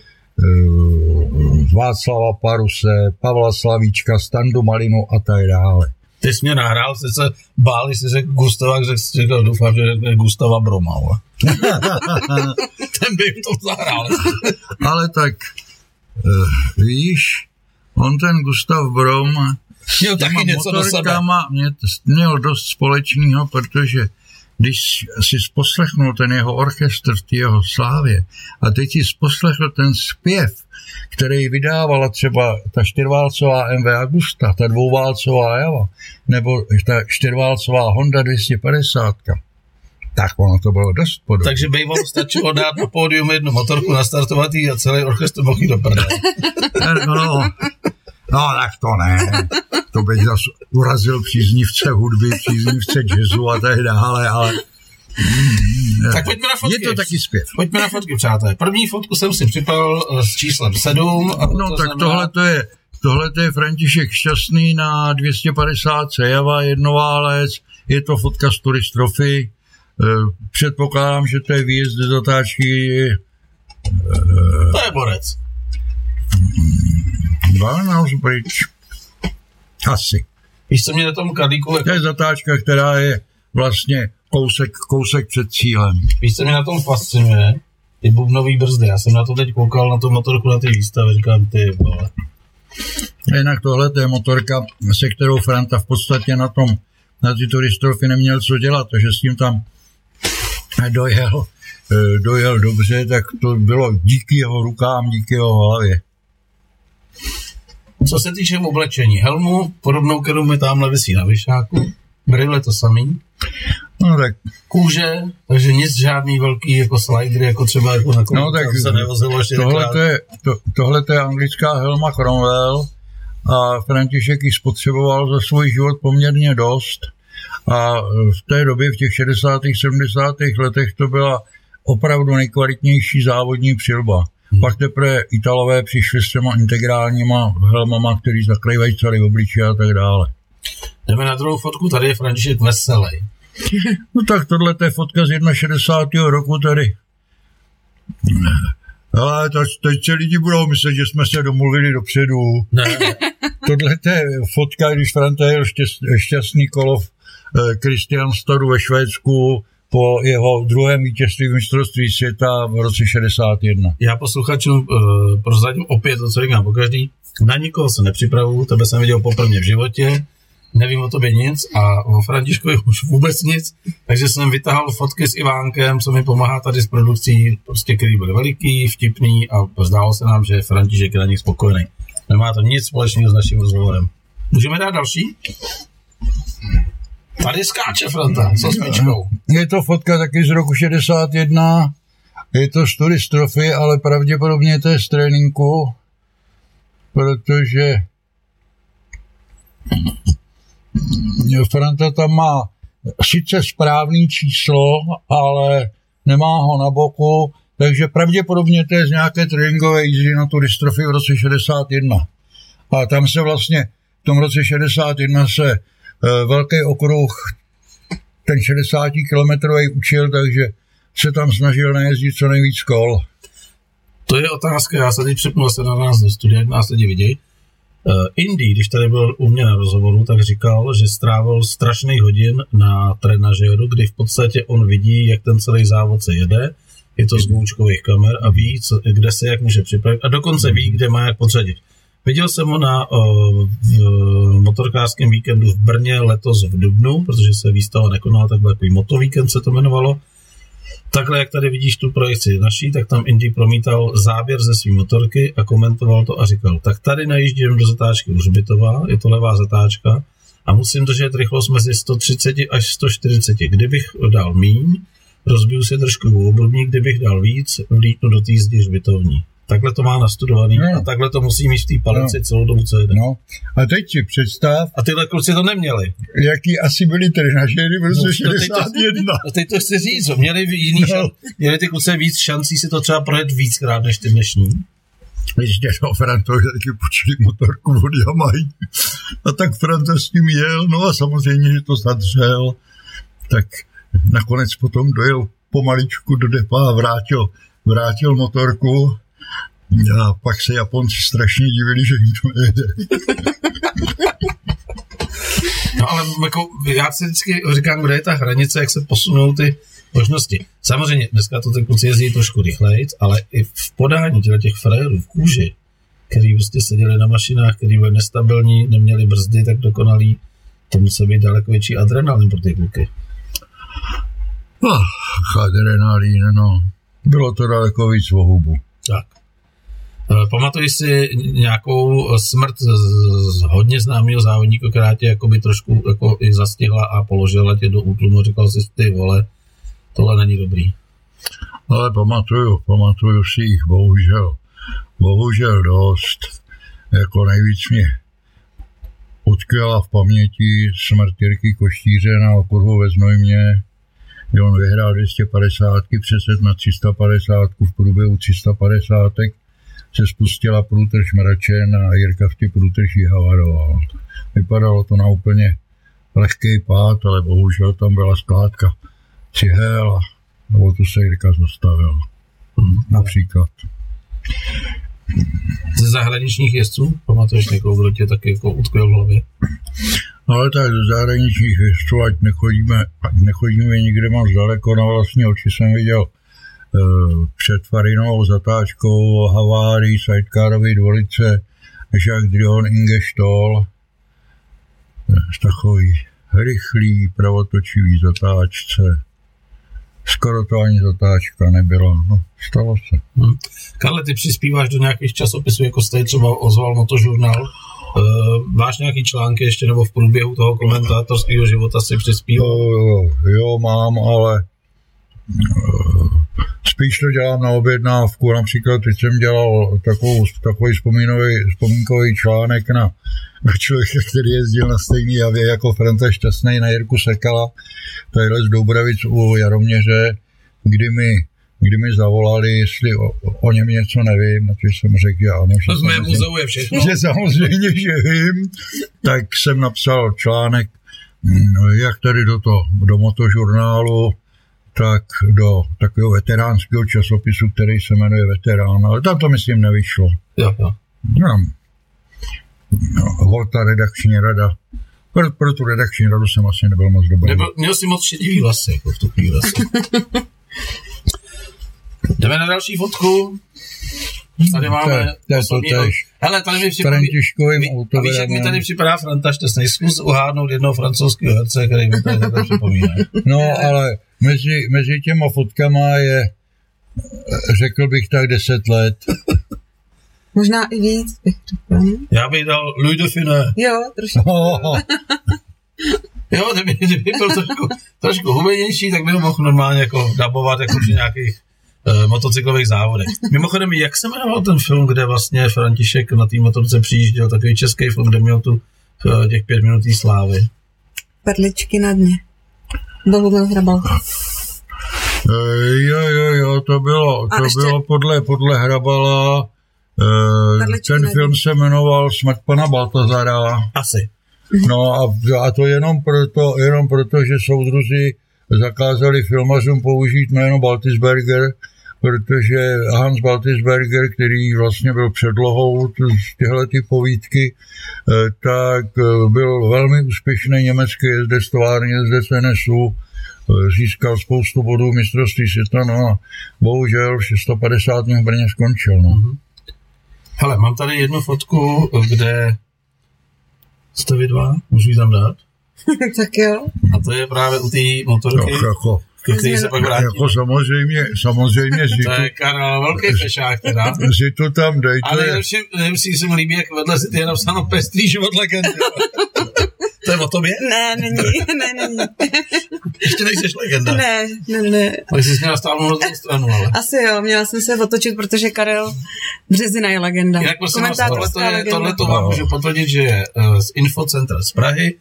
Václava Paruse, Pavla Slavíčka, Standu Malinu a tak dále. Ty jsi mě nahrál, jsi se bál, jsi řekl Gustava, jsi řekl, doufám, že řekne Gustava Broma. Ten by to zahrál. Ale tak, víš, on ten Gustav Brom měl taky něco do sebe. Mě, měl dost společného, protože když si poslechnul ten jeho orchestr v té jeho slávě a teď si poslechl ten zpěv, který vydávala třeba ta čtyřválcová M W Agusta, ta dvouválcová Java, nebo ta čtyřválcová Honda dvě stě padesát. Tak ono to bylo dost podobné. Takže bývalo stačilo dát na pódium jednu motorku, nastartovat jí a celý orchestr mohl jít do prdele. No, no, tak to ne. To bych zase urazil příznivce hudby, příznivce jazzu a tak dále, ale... Tak pojďme na fotky. Je to taky zpěv. Pojďme na fotky, přátelé. První fotku jsem si připravil s číslem sedm. No to tak znamená... tohle to je, tohle to je František Šťastný na dvě stě padesát Java, jednoválec. Je to fotka z Turistrofy. Předpokládám, že to je výjezd z dotáčky. To je borec. Barnhouse Bridge. Asi. Víš, co mě na tom kadlíku... To je zatáčka, která je vlastně kousek, kousek před cílem. Víš, co mě na tom fascinuje? Ty bubnový brzdy. Já jsem na to teď koukal na tu motorku na ty výstavy. Říkám, ty vole. Jinak tohle je motorka, se kterou Franta v podstatě na tom, na ty Turistrofy neměl co dělat, takže s tím tam dojel, dojel dobře, tak to bylo díky jeho rukám, díky jeho hlavě. Co se týče oblečení, helmu, podobnou, kterou mi tamhle visí na vyšáku, brýle to samý. No tak. Kůže, takže nic žádný velký jako slidery, jako třeba jako na komu, no, tak se nevozilo ještě tohle. To, tohle je anglická helma Cromwell a František ji spotřeboval za svůj život poměrně dost a v té době, v těch šedesátých, sedmdesátých letech to byla opravdu nejkvalitnější závodní přilba. Hmm. Pak teprve Italové přišli s těma integrálníma helmama, který zakrývají celý obličej a tak dále. Jdeme na druhou fotku, tady je František veselý. No tak tohle je fotka z šedesátého prvního roku tady. Ale teď se lidi budou myslet, že jsme se domluvili dopředu. Tohle je fotka, když Franta jel šťastný kolo v Kristianstadu ve Švédsku po jeho druhém vítězství v mistrovství světa v roce šedesát jedna. Já posluchačům uh, prozradím opět to, co říkám pokaždý. Na nikoho se nepřipravuju, tebe jsem viděl poprvé v životě. Nevím o tobě nic a o Františkovi už vůbec nic, takže jsem vytáhl fotky s Ivánkem, co mi pomáhá tady s produkcí, prostě který byl veliký, vtipný a zdálo se nám, že František je na nich spokojený. Nemá to nic společného s naším rozhovorem. Můžeme dát další? Tady skáče Franta s osmičkou. Je to fotka taky z roku šedesát jedna, je to z turistrofy, ale pravděpodobně to je z tréninku, protože Franta tam má sice správný číslo, ale nemá ho na boku, takže pravděpodobně to je z nějaké tréninkové jízdy na turistrofy v roce šedesát jedna. A tam se vlastně v tom roce šedesát jedna se e, velký okruh, ten šedesátikilometrový učil, takže se tam snažil nejezdit co nejvíc kol. To je otázka, já se teď přepnul se na nás do studia, nás lidi vidějí. Indy, když tady byl u mě na rozhovoru, tak říkal, že strávil strašných hodin na trenažéru, kdy v podstatě on vidí, jak ten celý závod se jede, je to z goučkových kamer a ví, co, kde se jak může připravit a dokonce ví, kde má jak podřadit. Viděl jsem ho na o, v, motorkářském víkendu v Brně letos v dubnu, protože se výstava nekonala, tak takový motovíkend se to jmenovalo. Takhle, jak tady vidíš tu projekci naší, tak tam Indy promítal záběr ze svý motorky a komentoval to a říkal, tak tady najíždím do zatáčky u Hřbitova, je to levá zatáčka a musím držet rychlost mezi sto třicet až sto čtyřicet. Kdybych dal míň, rozbiju si držkovou obdobní, kdybych dal víc, vlítnu do té jízdy Hřbitovní. Takhle to má nastudovaný no. A takhle to musí mít v té palici no. Celou dobu, co jede. No. A teď si představ. A tyhle kluci to neměli. Jaký asi byli trenažéry v roce šedesát jedna. A teď to chci říct, co měli jiný no. Šan, měli ty kluci víc šancí si to třeba projet víckrát než ty dnešní. Ještě no, Franta, taky počili motorku od Jamaj. A tak Franta s ním jel, no a samozřejmě, že to zadřel. Tak nakonec potom dojel pomaličku do depa a vrátil, vrátil motorku. A pak se Japonci strašně divili, že jim to nejde. No ale jako, já si vždycky říkám, kde je ta hranice, jak se posunou ty možnosti. Samozřejmě dneska to ty kluci jezdí trošku rychleji, ale i v podání těch frérů v kůži, který vlastně seděli na mašinách, který byli nestabilní, neměli brzdy tak dokonalý, to musel být daleko větší adrenalin pro ty kluky. Ach, adrenalin, no. Bylo to daleko víc o hubu. Tak. Pamatuji si nějakou smrt z hodně známého závodníka, která tě jakoby trošku jako i zastihla a položila tě do útlumu. Říkal jsi, ty vole, tohle není dobrý. Ale pamatuju, pamatuju si jich, bohužel, bohužel dost. Jako nejvíc mě utkvěla v paměti smrt Jirky Koštíře na okruhu ve Znojmě. On vyhrál dvě stě padesát, přeset na tři sta padesát, v průběhu tři sta padesát se spustila průtrž mračen a Jirka v té průtrži havaroval. Vypadalo to na úplně lehký pád, ale bohužel tam byla skládka cihel a o tu se Jirka zastavil. Hmm. Například. Ze zahraničních jezdců? Pamatuješ někoho, kdo tě taky jako utkvěl v hlavě? Ale tak ze zahraničních jezdců, ať nechodíme, ať nechodíme nikde moc daleko, na vlastní oči jsem viděl před Farinovou zatáčkou havárii sidecarový dvolice Jacques Drion Inge Stoll z takový rychlý pravotočivý zatáčce. Skoro to ani zatáčka nebyla. No, stalo se. Hmm. Karle, ty přispíváš do nějakých časopisů, jako jste třeba ozval Motožurnál? Uh, máš nějaký články ještě nebo v průběhu toho komentátorského života si přispíval? Jo, jo, jo, mám, ale uh, spíš to dělám na objednávku. Například teď jsem dělal takovou, takový vzpomínkový článek na, na člověka, který jezdil na stejný javě jako Franta Šťastnej na Jirku Sekala, tadyhle z Doubravic u Jaroměře, kdy mi kdy mi zavolali, jestli o, o něm něco nevím, a když jsem řekl, že ano, že, samozřejmě, všechno. že samozřejmě, že vím, tak jsem napsal článek, jak tady do toho, do motožurnálu, tak do takového veteránského časopisu, který se jmenuje Veterán, ale tam to myslím nevyšlo. Jo, jo. Hol ta redakční rada. Pro, pro tu redakční radu jsem asi nebyl moc dobrý. Nebyl, měl jsi moc šedivý vlasy, jako v tu chvíli. Jdeme na další fotku. Tady máme osobní... Hele, tady mi připadá... A víš, jak mi tady připadá Franta Šťastnej? Zkus uhádnout jednoho francouzského herce, který mi tady takhle připomíná. No, ale mezi, mezi těma fotkama je, řekl bych tak, deset let. Možná i víc. Já bych dal Louis Dauphiné. Jo, trošku. Oh. Jo, kdyby, kdyby byl trošku, trošku hubenější, tak by ho mohl normálně jako dabovat, jako při nějakých motocyklových závodech. Mimochodem, jak se jmenoval ten film, kde vlastně František na té motorce přijížděl, takový český film, kde měl tu těch pět minutý slávy? Perličky na dně. Bohumil Hrabal. Jo, jo, jo, to bylo, to ještě... bylo podle, podle Hrabala. Perličky ten film se jmenoval Smrt pana Baltazara. Asi. No a, a to jenom proto, jenom proto, že soudruzi zakázali filmařům použít jméno Baltisberger, protože Hans Baltisberger, který vlastně byl předlohou těchto ty povídky, tak byl velmi úspěšný německý jezdec továrně z N S U, získal spoustu bodů mistrovství světa, no a bohužel v šest set padesát v Brně skončil. No. Hele, mám tady jednu fotku, kde jste vy dva, můžu ji tam dát? Tak jo. A to je právě u té motorky, no, jako, který se pak vrátí. Jako samozřejmě, samozřejmě. Zitu, to je Karel velký fešák teda. Zitu tam dejte. Ale nejlepší se mi líbí, jak vedle si ty je napsáno Pestrý život legendy. To je o tobě? Ne, není, ne, není. Ještě nejseš legenda. Ne, ne, ne. Ale jsi měla stávnou na tu stranu, ale. Asi jo, měla jsem se otočit, protože Karel Březina je legenda. Jak prosím vás, tohle to vám můžu potvrdit, že je z Infocentra z Prahy,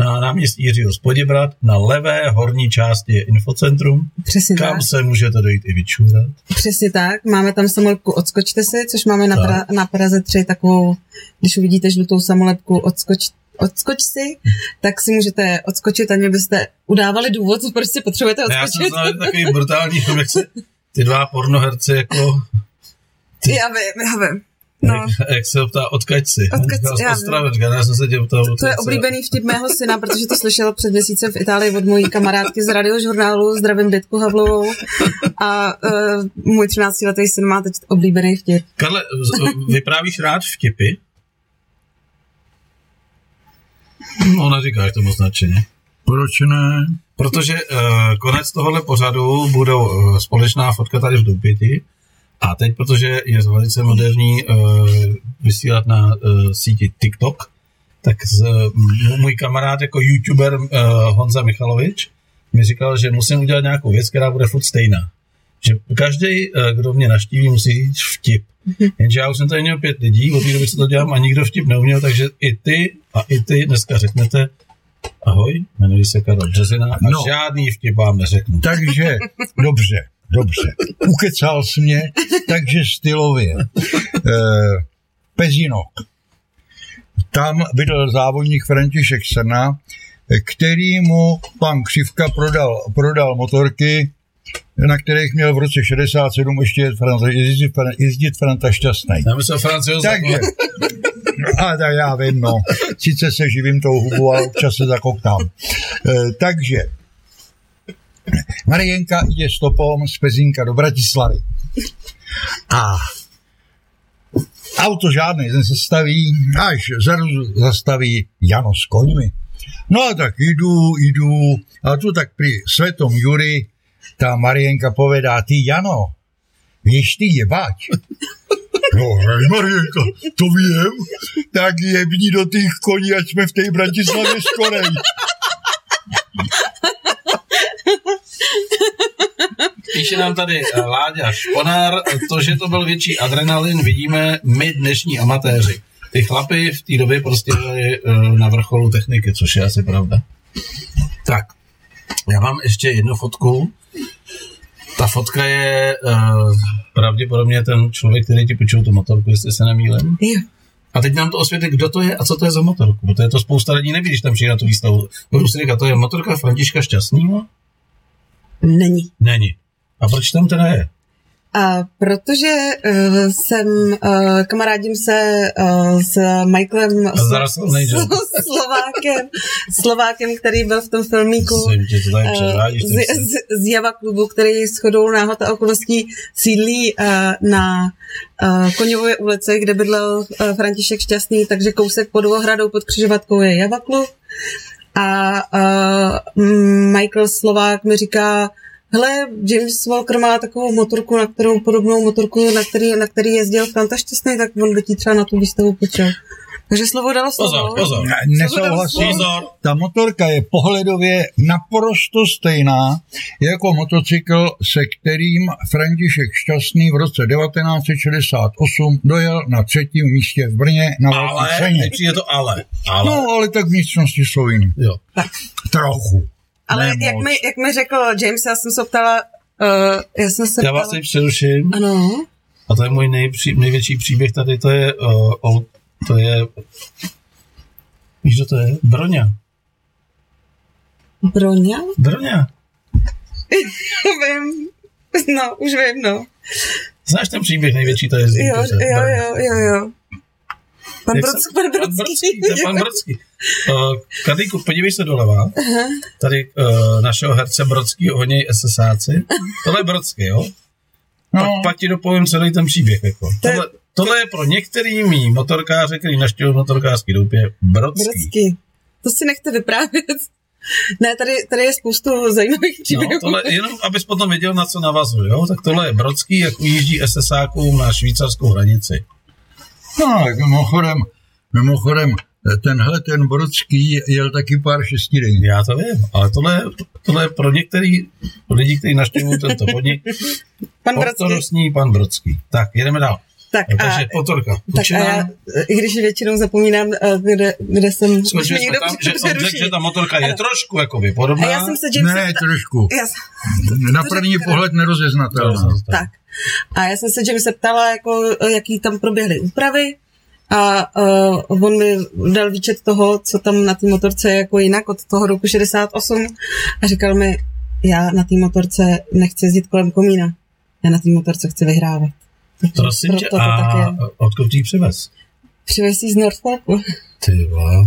na náměstí Jiřího z Poděbrad, na levé horní části je infocentrum, přesně kam tak se můžete dojít i vyčůrat. Přesně tak, máme tam samolepku Odskočte si, což máme na, pra, na Praze tři takovou, když uvidíte žlutou samolepku odskoč, odskoč si, tak si můžete odskočit, a mě byste udávali důvod, proč si potřebujete odskočit. Já jsem znamená takový brutální film, jak se ty dva pornoherci jako... Ty... Já vím, já vím. No. Jak, jak se ho ptá, odkaď si. Odkaď si, já vím. Já jsem se tě ptal, to, to je oblíbený vtip mého syna, protože to slyšel před měsícem v Itálii od mojí kamarádky z Radiožurnálu, zdravím Dětku Havlovou, a uh, můj třináctiletý syn má teď oblíbený vtip. Karle, vyprávíš rád vtipy? No, neříkáš to moc nadšeně. Proč ne? Protože uh, konec tohohle pořadu budou uh, společná fotka tady v Doupěti. A teď, protože je velice moderní uh, vysílat na uh, síti TikTok, tak z, m- můj kamarád jako youtuber uh, Honza Michalovič mi říkal, že musím udělat nějakou věc, která bude furt stejná. Že každý, uh, kdo mě naštíví, musí říct vtip. Jenže já už jsem tady měl pět lidí, od té doby se to dělám a nikdo vtip neuměl, takže i ty a i ty dneska řeknete ahoj, jmenuji se Karel Březina a no, žádný vtip vám neřeknu. Takže, dobře. Dobře, ukecal jsi mě, takže stylově. E, Pezinok. Tam bydl závodník František Srna, který mu pan Křivka prodal, prodal motorky, na kterých měl v roce šedesát sedm ještě jezdit, jezdit Franta Šťastnej. Takže, a tak já vím, no. Sice se živím tou hubu, ale občas se zakoktám. E, takže, Marienka jde stopom z Pezínka do Bratislavy. A auto žádnej nezastaví, až zastaví Jano s koňmi. No a tak jdu, jdu, a tu tak pri Svetom Juri ta Marienka povedá, ty Jano, vieš ty jebať? No, Marijka, to vím, tak jebni do těch koní, ať jsme v té Bratislavě skorej. Píše nám tady Láďa Šponár, to, že to byl větší adrenalin, vidíme my dnešní amatéři. Ty chlapy v té době prostě byli na vrcholu techniky, což je asi pravda. Tak, já mám ještě jednu fotku. Ta fotka je uh, pravděpodobně ten člověk, který ti půjčil tu motorku, jestli se nemýlím. A teď nám to osvětlí, kdo to je a co to je za motorku. Protože to spousta lidí neví, když tam přijde na tu výstavu. Budu si říkat, to je motorka Františka Šťastného? Není. Není. A proč tam teda je? A protože uh, jsem uh, kamarádím se uh, s Michaelem s, s, Slovákem, Slovákem, který byl v tom filmíku uh, z, z, z Java klubu, který shodou náhod a okolností sídlí uh, na uh, Koňově ulici, kde bydlel uh, František Šťastný, takže kousek pod Ohradou, pod Křižovatkou je Java klub. A uh, Michael Slovák mi říká: hele, James Walker má takovou motorku, na kterou podobnou motorku, na který, na který jezdil Franta Šťastný, tak on by ti třeba na tu výstavu počal. Takže slovo dalo slovo. Pozor, pozor. Ne, nesouhlasím. Pozor. Ta motorka je pohledově naprosto stejná jako motocykl, se kterým František Šťastný v roce devatenáct set šedesát osm dojel na třetím místě v Brně na Velké Ceně. Ale, je to ale. ale. No, ale tak vnitřnosti Slovín. Jo. Trochu. Ale jak mi, jak mi řekl James, já jsem se ptala... Uh, já, jsem se já ptala... vás tady přeruším. Ano. A to je můj nejpří, největší příběh tady, to je... Uh, old, to je... Víš, co to je? Broňa. Broňa? Broňa. Vím. No, už vím, no. Znáš ten příběh největší, to je z jo, jo, jo, jo, jo. Pan Brodský. Pan Brodský, to je pan Brodský. Uh, Kadýku, podívej se doleva. Uh-huh. Tady uh, našeho herce Brodskýho honí SSáci. Tohle je Brodský, jo? No. Pak, pak ti dopovím celý ten příběh. Jako. To je... tohle, tohle je pro některý mý motorkáře, který naštěl motorkářský doupě, Brodský. Brodský. To si nechte vyprávět. Ne, tady, tady je spoustu zajímavých příběhů. No, tohle, jenom abys potom věděl, na co navazuje, jo? Tak tohle je Brodský, jak ujíždí SSákům na švýcarskou hranici. No, mimochodem, mimochodem, tenhle ten Brodský jel taky pár šestidenní. Já to vím, ale tohle, tohle je pro některý lidi, kteří naštěvují tento podnik. Pan Brodský. Pan Brodský. Tak, jedeme dál. Tak no, takže a, potorka. Tak a, i když většinou zapomínám, kde, kde jsem... Skočili jsme tam, že on řekl, že ta motorka je ano. trošku jako podobná. Já jsem se James... Ne, trošku. Jsem... Na první pohled nerozeznatelná. Tak. A já jsem se James ptala, jako, jaký tam proběhly úpravy. A uh, on mi dal výčet toho, co tam na té motorce je jako jinak od toho roku šedesát osm a říkal mi, já na té motorce nechci jezdit kolem komína, já na té motorce chci vyhrávat. Prosím tě, a odkud jí přivez? Přivez jí z Norfolku. Ty vá.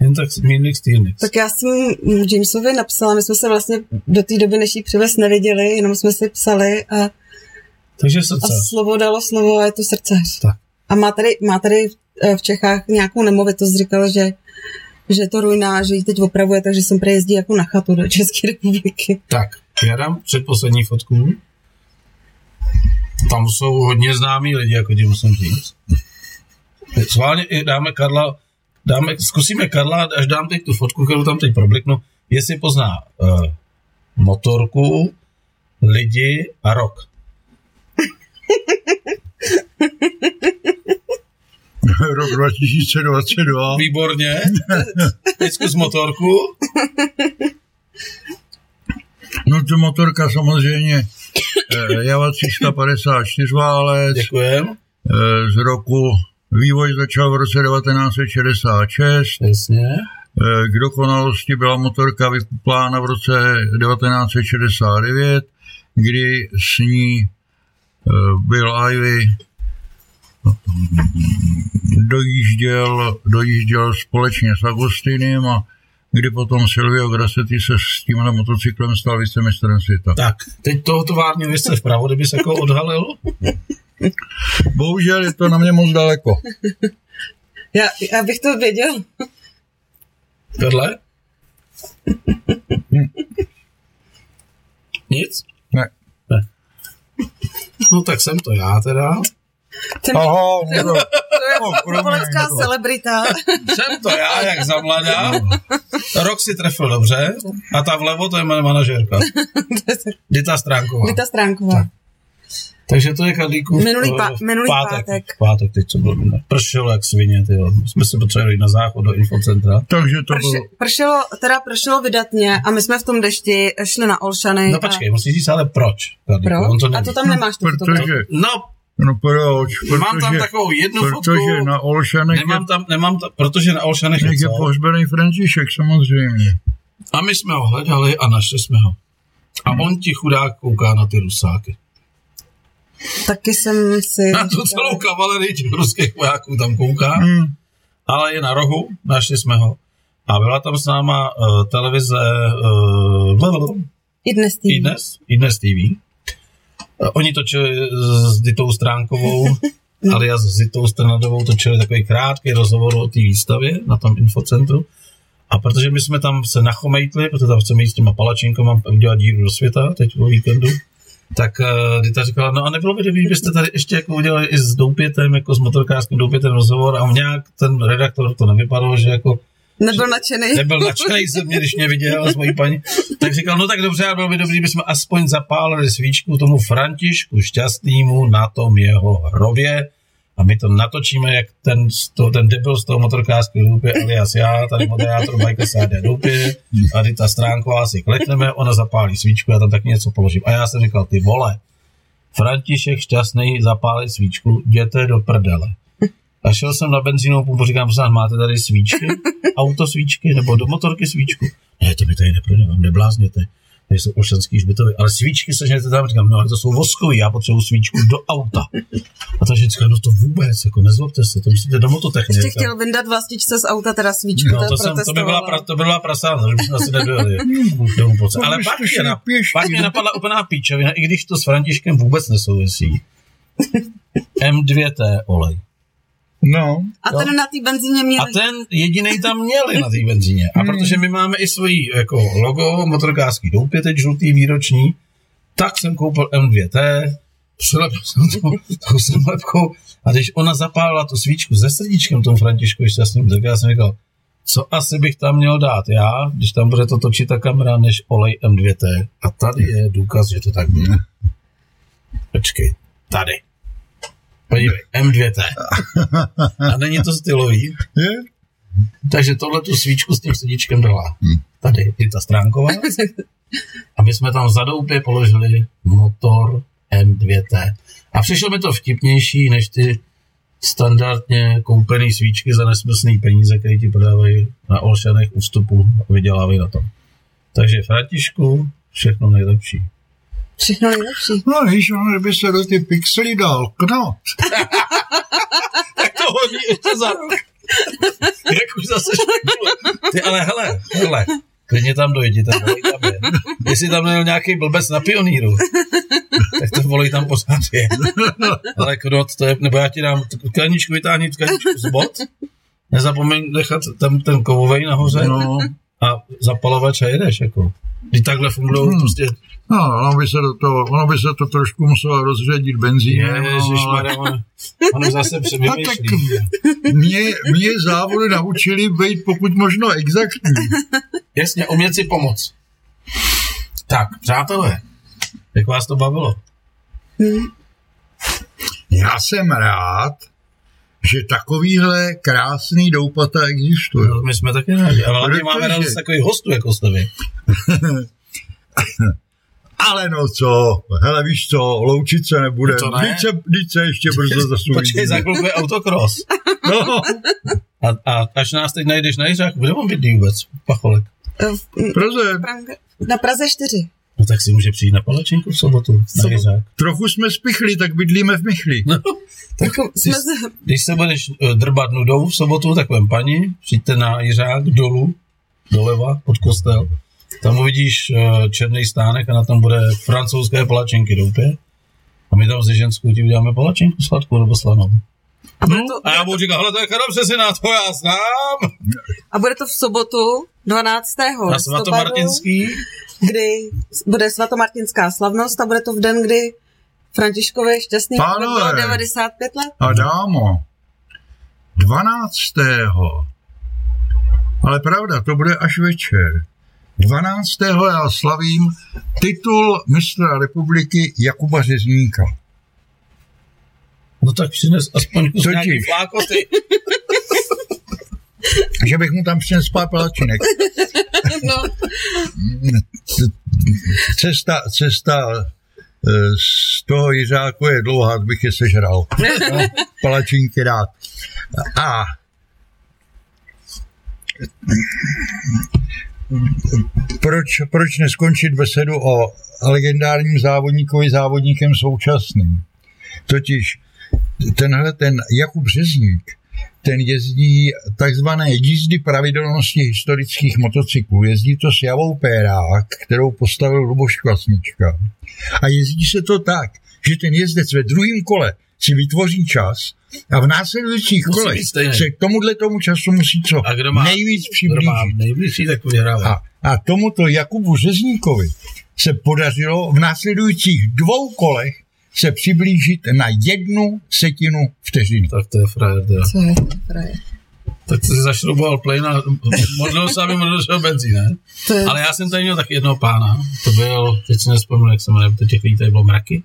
Jen tak mínlik stýlnic. Tak já jsem Jamesovi napsala, my jsme se vlastně do té doby, než jí přivez, nevěděli, jenom jsme si psali a takže srdcař. A slovo dalo slovo a je to srdcař. Tak. A má tady, má tady v Čechách nějakou nemovitost, říkal, že, že to ruiná, že ji teď opravuje, takže jsem prejezdí jako na chatu do České republiky. Tak, já dám předposlední fotku. Tam jsou hodně známí lidi, jako ti musím říct. Sválně dáme Karla, dáme, zkusíme Karla, až dám teď tu fotku, kterou tam teď probliknu, jestli pozná uh, motorku, lidi a rok. Rok dva tisíce dvacet dva. Výborně. Teď zkus motorku. No to motorka samozřejmě Java tři sta padesát čtyři válec. Děkujem. Z roku vývoj začal v roce devatenáct set šedesát šest. Jasně. K dokonalosti byla motorka vykuplána v roce devatenáct set šedesát devět, kdy s ní byl Ivy dojížděl, dojížděl společně s Agostinem a kdy potom Silvio Grassetti se s tímhle motocyklem stal vicemistrem světa. Tak, teď toho továrně vězce vpravo, kdyby se jako odhalil. Bohužel je to na mě moc daleko. Já, já bych to věděl. Tohle? Nic? Ne. No tak jsem to já teda. Ten... Aha, no, polecká celebrita. Jsem to já, jak za mladá. Rok si trefil dobře a ta vlevo, to je moje manažérka. Dita Stránková. Dita Stránková. Tak. Takže to je Kadlíkův pá- pátek. pátek. Pátek, teď co bylo. Pršelo jak svině, tyjo. Jsme se potřebovali na záchod do infocentra. Takže to Prš- bylo... Pršelo, teda pršelo vydatně a my jsme v tom dešti šli na Olšany. No počkej, a... musíš říct ale proč, Kadlíku. Proč? A to tam nemáš. No, to, protože... to... No, No proč? Protože, mám tam takovou jednu fotku. Na Olšanech nemám tam, nemám tam, protože na Olšanech je pohřbený František, samozřejmě. A my jsme ho hledali a našli jsme ho. A hmm. on ti chudák kouká na ty rusáky. Taky jsem si... Na tu celou kavalerii těch ruských vojáků tam kouká, hmm. ale je na rohu, našli jsme ho. A byla tam s náma uh, televize uh, Idnes té vé. Oni točili s Ditou Stránkovou, alias s Ditou Strnadovou, točili takový krátký rozhovor o té výstavě na tom infocentru. A protože my jsme tam se nachomejtli, protože tam chceme jít s těma palačinkama udělat díru do světa, teď po víkendu, tak uh, Dita říkala, no a nebylo by, kdybyste tady ještě jako udělali i s doupětem, jako s motorkářským doupětem rozhovor, a nějak ten redaktor to nevypadalo, že jako... Nebyl nadšený. Nebyl nadšený ze mě, když mě viděl s mojí paní. Tak říkal, no tak dobře, bylo by dobrý, bychom aspoň zapálili svíčku tomu Františku Šťastnému na tom jeho hrově. A my to natočíme, jak ten, to, ten debil z toho motorkářského doupě, alias já, tady moderátor Majka Sáda doupě, a Dita Stránková si klekneme, ona zapálí svíčku, já tam tak něco položím. A já jsem říkal, ty vole, František Šťastný zapálí svíčku, jděte do prdele. A šel jsem na benzínovou pumpu, říkám, prosím, máte tady svíčky, autosvíčky nebo do motorky svíčku? Ne, to mi tady neprodávám, neblázněte, tady jsou olšanský hřbitovy, ale svíčky sežněte tam, říkám, no ale to jsou voskový, já potřebuju svíčku do auta. A ta říká, no to vůbec, jako nezlobte se, to musíte do mototechniky. Jste chtěl vyndat vlastičce z auta, teda svíčku, no, to jsem, to by byla, pra, to by byla prasána, že bychom asi nedojeli domů po cestě. Ale pak mě, na, pak mě napadla úplná píčovina, i když to s Františkem vůbec nesouvisí. em dvě té olej. No, a ten jo. Na té benzíně měli. A ten jedinej tam měli na té benzíně. A protože my máme i svoji jako logo, motorkářský doupě, teď žlutý výroční, tak jsem koupil em dvě té, přilepil jsem to tou samolepkou a když ona zapálila tu svíčku se srdíčkem tomu Františku, když se s ním, tak já jsem říkal, co asi bych tam měl dát já, když tam bude to točit ta kamera, než olej em dvě té. A tady je důkaz, že to tak bylo. Počkej, tady. Podívej, em dvě té. A není to stylový. Takže tohle tu svíčku s tím srdíčkem dala. Tady je ta Stránková. A my jsme tam za doupě položili motor em dvě té. A přišlo mi to vtipnější, než ty standardně koupené svíčky za nesmyslný peníze, které ti prodávají na Olšanech u vstupu a vydělávají na tom. Takže Františku, všechno nejlepší. Všechno nejlepší. No víš, ono by se do ty pixely dal knot. Tak to hodí ještě za rok. Jak už zase špůle. Ty ale hele, hele, klidně tam dojdi, ten volej tam je. Jestli tam měl nějaký blbec na Pioníru, tak to volej tam pořád je. Ale knot, to je, nebo já ti dám kleničku vytáhnit, kleničku z bot, nezapomeň nechat tam ten kovovej nahoře, no. A zapalovač a jedeš, jako. Když takhle fungují hmm. prostě... No, ono by se do toho, ono by se to trošku muselo rozředit benzínem. Ježišmarja, ale... ono zase přemýšlí. No tak mě, mě závody naučili být pokud možno exaktní. Jasně, umět si pomoct. Tak, přátelé, jak vás to bavilo? Hmm. Já jsem rád, že takovýhle krásný doupata existují. No, my jsme taky rádi, ale hlavně máme rád z takových hostů, jako jste vy. Ale no co, hele víš co, loučit se nebude, no ne? Vždyť se ještě brzo zasují. Počkej, za chvilku je autokros. No. A, a až nás teď najdeš na Jiřáku, kde mám bydlí vůbec, Pacholek? V Praze. Na Praze čtyři. No tak si může přijít na palačinku v sobotu, na Jiřák. Trochu jsme spichli, tak bydlíme v Michli. No, tak když, když se budeš drbat nudou v sobotu, tak vem paní, přijďte na Jiřák dolů, doleva, pod kostel. Tam uvidíš černý stánek a na tom bude francouzské palačinky doupě. A my tam ze ženskou ti uděláme palačinku sladkou nebo slanou. A, no, to, a já budu říkat, hele, to je Karabřezina, to já znám. A bude to v sobotu dvanáctého Na Svatomartinský. Kdy bude svatomartinská slavnost a bude to v den, kdy Františkové šťastný, bylo devadesát pět let. A dámo, dvanáctého Ale pravda, to bude až večer. dvanáctého já slavím titul mistra republiky Jakuba Řezníka. No tak přines aspoň kus nějaký flákoty. Že bych mu tam přines pár palačinek. No. Cesta, cesta z toho Jiřáku je dlouhá, bych je sežral. No, palačinky rád. A proč, proč neskončit besedu o legendárním závodníkovi závodníkem současným? Totiž tenhle ten Jakub Řezník, ten jezdí takzvané jízdy pravidelnosti historických motocyklů. Jezdí to s Javou Pérák, kterou postavil Luboš Kvasnička. A jezdí se to tak, že ten jezdec ve druhém kole si vytvoří čas a v následujících kolech se k tomuhle tomu času musí co má, nejvíc přiblížit. Nejvíc a, a tomuto Jakubu Řezníkovi se podařilo v následujících dvou kolech se přiblížit na jednu setinu vteřiny. Tak to je frajer. Co je frajer? Tak to si zašrouboval plejna, modlil se, aby modlil se o benzín, ne? Je... Ale já jsem tady měl tak jednoho pána, to byl, teď si nespomínám, jak se jmenuje, těch lidí tady bylo mraky.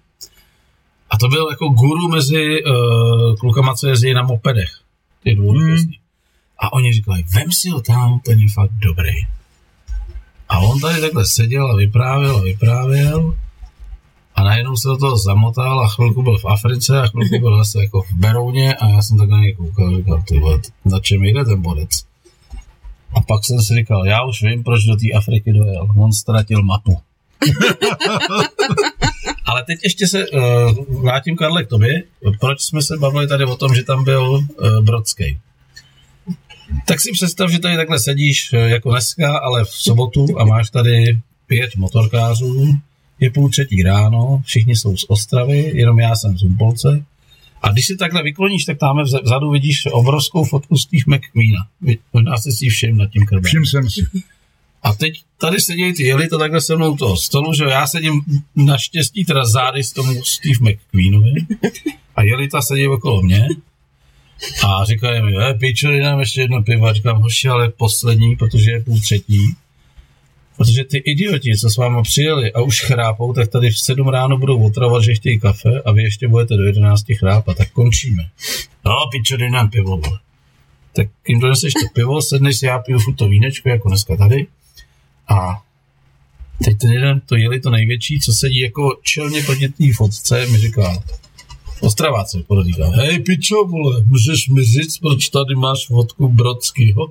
A to byl jako guru mezi uh, klukama, co jezdí na mopedech. Ty dvouhlasní. Hmm. A oni říkali, vem si ho tam, ten je fakt dobrý. A on tady takhle seděl a vyprávěl a vyprávěl a najednou se do toho zamotal a chvilku byl v Africe a chvilku byl zase jako v Berouně a já jsem tak na něj koukal a říkal, ty vole, na čem jde ten bodec? A pak jsem si říkal, já už vím, proč do té Afriky dojel. On ztratil mapu. Ale teď ještě se uh, vrátím, Karle, k tobě. Proč jsme se bavili tady o tom, že tam byl uh, Brodský? Tak si představ, že tady takhle sedíš jako dneska, ale v sobotu a máš tady pět motorkářů, je půl třetí ráno, všichni jsou z Ostravy, jenom já jsem z Humpolce. A když si takhle vykloníš, tak tam vzadu vidíš obrovskou fotku Steve McQueena. Možná jsi si všim nad tím krbem. Všim jsem si. A teď tady sedějí ty jeli to takhle se mnou toho stolu, že já sedím naštěstí teda zády s tomu Steve McQueenovi a jelita sedí okolo mě a říkají mi, eh, píčo, dám ještě jedno pivo, říkám, hoši, ale poslední, protože je půl třetí, protože ty idioti, co s váma přijeli a už chrápou, tak tady v sedm ráno budou otravovat, že chtějí kafe a vy ještě budete do jedenácti chrápat, tak končíme. No, píčo, dám pivo, bole. Tak jim doneseš to pivo, sedneš si, já piju furt to vínečko, jako dneska tady. A teď ten jeden, to jeli to největší, co sedí jako čelně proti té fotce, mi říká, Ostraváce, podotýká, hej pičo, vole, můžeš mi říct, proč tady máš fotku Brodskýho?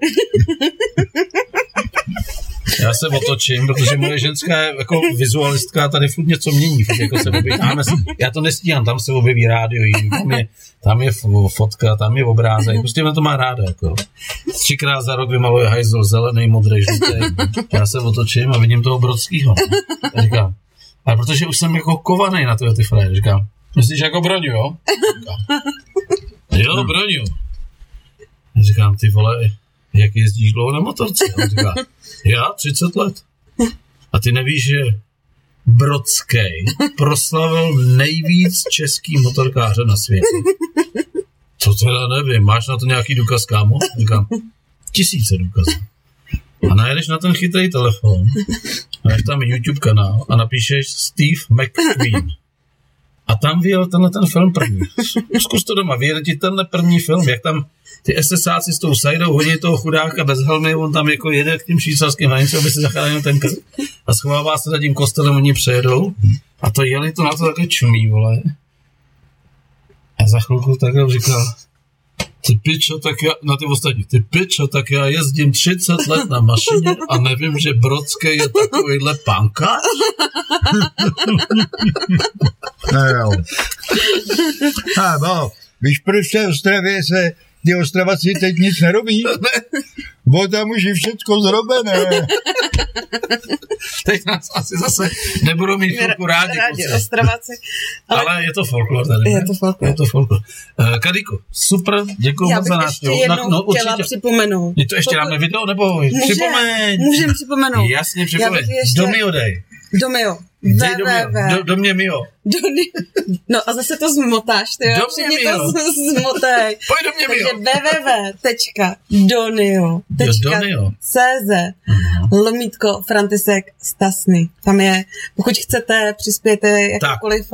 Já se otočím, protože moje ženská je jako vizualistka, tady furt něco mění, furt jako se objeví, se, já to nestíhám, tam se objeví rádio, tam je, tam je fotka, tam je obrázek, prostě mě to má ráda, jako. Třikrát za rok vymaluje hajzl zelený, modrý, žlutý, já se otočím a vidím toho Brodskýho. A říkám, ale protože už jsem jako kovaný na tyhle ty frajery, říkám, myslíš jako Broňu, jo? Říkám, jo, Broňu. Říkám, ty vole, jak jezdíš dlouho na motorce? On říká, já třicet let. A ty nevíš, že Brodský proslavil nejvíc český motorkáře na světě. To teda nevím, máš na to nějaký důkaz, kámo? Říkám, tisíce důkazů. A najedeš na ten chytrý telefon, máš tam YouTube kanál a napíšeš Steve McQueen. A tam vyjel tenhle ten film první. Zkus to doma, vyjel ti tenhle první film, jak tam ty SSáci s tou sajdou hodí toho chudáka bez helmy, on tam jako jede k tím švýcarským hranicům, aby se zachránil ten krk a schovává se za tím kostelem, oni přejedou a to jeli to na to také čumí, vole. A za chvilku takhle říkal, ty pičo, tak já, na ty ostatní, ty pičo, tak já jezdím třicet let na mašině a nevím, že Brodský je takovýhle pankář. No jo. A bo, víš, proč v Ostravě se ty Ostravaci teď nic nerobí? Bo tam už je všechno zrobené. Teď nás asi zase nebudou mít chvilku rádi. Rádi Ostravaci. Ale, ale je to folklor tady. Je to folklor. Je to folklor. Uh, Kadíku, super, děkuji moc za nás. Já bych ještě jednou no, chtěla připomenout. Je to ještě dáme video, nebo může, připomeň. Můžem připomenout. Jasně, připomeň. Ještě... Domio dej. Domio. Dej do mě, do, do mě mimo. Do, no a zase to zmotáš, ty jo? Do mě mimo. To zmotej. Pojď do mě mimo. Takže w w w tečka donio tečka c z lomítko František Stasny. Tam je, pokud chcete, přispějte jakkoliv.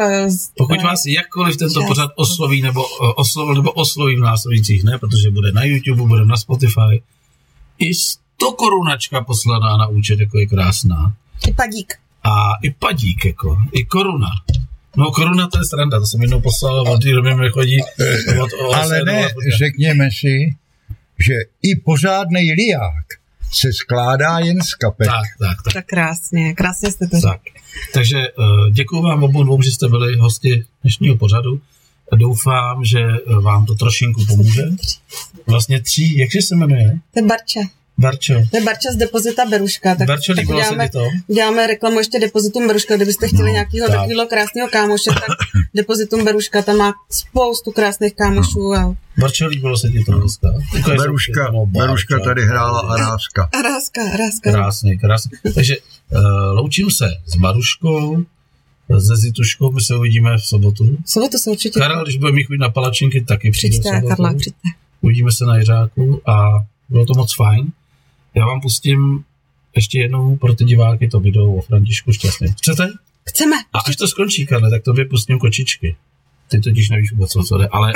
Pokud vás jakkoliv tento já, pořad osloví nebo, oslo, nebo osloví v následujících, ne? Protože bude na YouTube, bude na Spotify. I sto korunačka poslaná na účet, jako je krásná. I padík. A i padík, jako, i koruna. No koruna to je sranda, to jsem jednou poslal a od té doby mi chodí. Ale ne, řekněme si, že i pořádnej liják se skládá jen z kapek. Tak, tak, tak. Tak krásně, krásně jste to. Tak. Takže děkuju vám obou dvou, že jste byli hosti dnešního pořadu. Doufám, že vám to trošinku pomůže. Vlastně tří, jakže se jmenuje? To je Barča. Barčo. To je Barča z depozita Beruška. Tak, Barčo, tak děláme, to? děláme reklamu ještě depozitum Beruška. Kdybyste chtěli no, nějakého tak. takového krásného kámoše, tak depozitum Beruška, tam má spoustu krásných kámošů. A... Barčo, líbilo se ti to dneska? Beruška, no, Beruška tady hrála a Ráska. A Ráska, Ráska. Krásně, krásně. Takže uh, loučím se s Baruškou, se Zituškou, my se uvidíme v sobotu. V sobotu se určitě. Karel, když budeme mít na palačinky, taky přijde v sobotu. Karla, přijďte. Uvidíme se na Jiřáku a bylo to moc fajn. Já vám pustím ještě jednou pro ty diváky to video o Františku Šťastným. Chcete? Chceme. A až to skončí, Karle, tak tobě pustím kočičky. Ty totiž nevíš vůbec, co jde, ale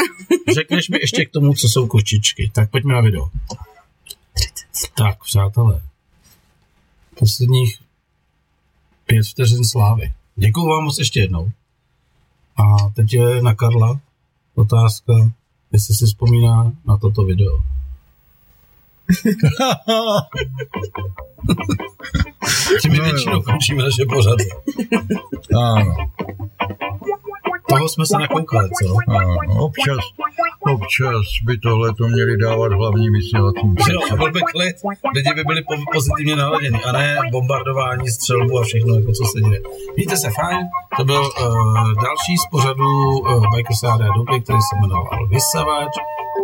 řekneš mi ještě k tomu, co jsou kočičky. Tak pojďme na video. Tak, přátelé. Posledních pět vteřin slávy. Děkuju vám moc ještě jednou. A teď je na Karla otázka, jestli si vzpomíná na toto video. Tím my většinou končíme naše pořady. Ano. Toho jsme se nakoukali, co? Ano, občas, občas by tohle to měli dávat hlavní vysílacím. Jo, byl by klid, lidi by byli pozitivně naladěni, a ne bombardování, střelbu a všechno, jako co se děje. Víte se, fajn, to byl uh, další z pořadů uh, Bajkosády a doby, který se jmenoval Vysavač.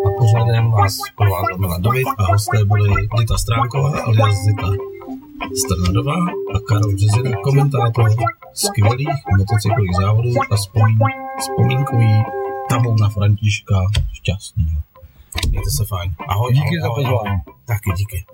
A pořádem vás provázal Milan David a hosté byli Dita Stránková, alias Zita Strnadová a Karol Březina, komentátor skvělých motocyklových závodů a vzpomín, vzpomínkový tabou na Františka Šťastného. Mějte se fajn. Ahoj. Díky ahoj, za pozvání. Taky díky.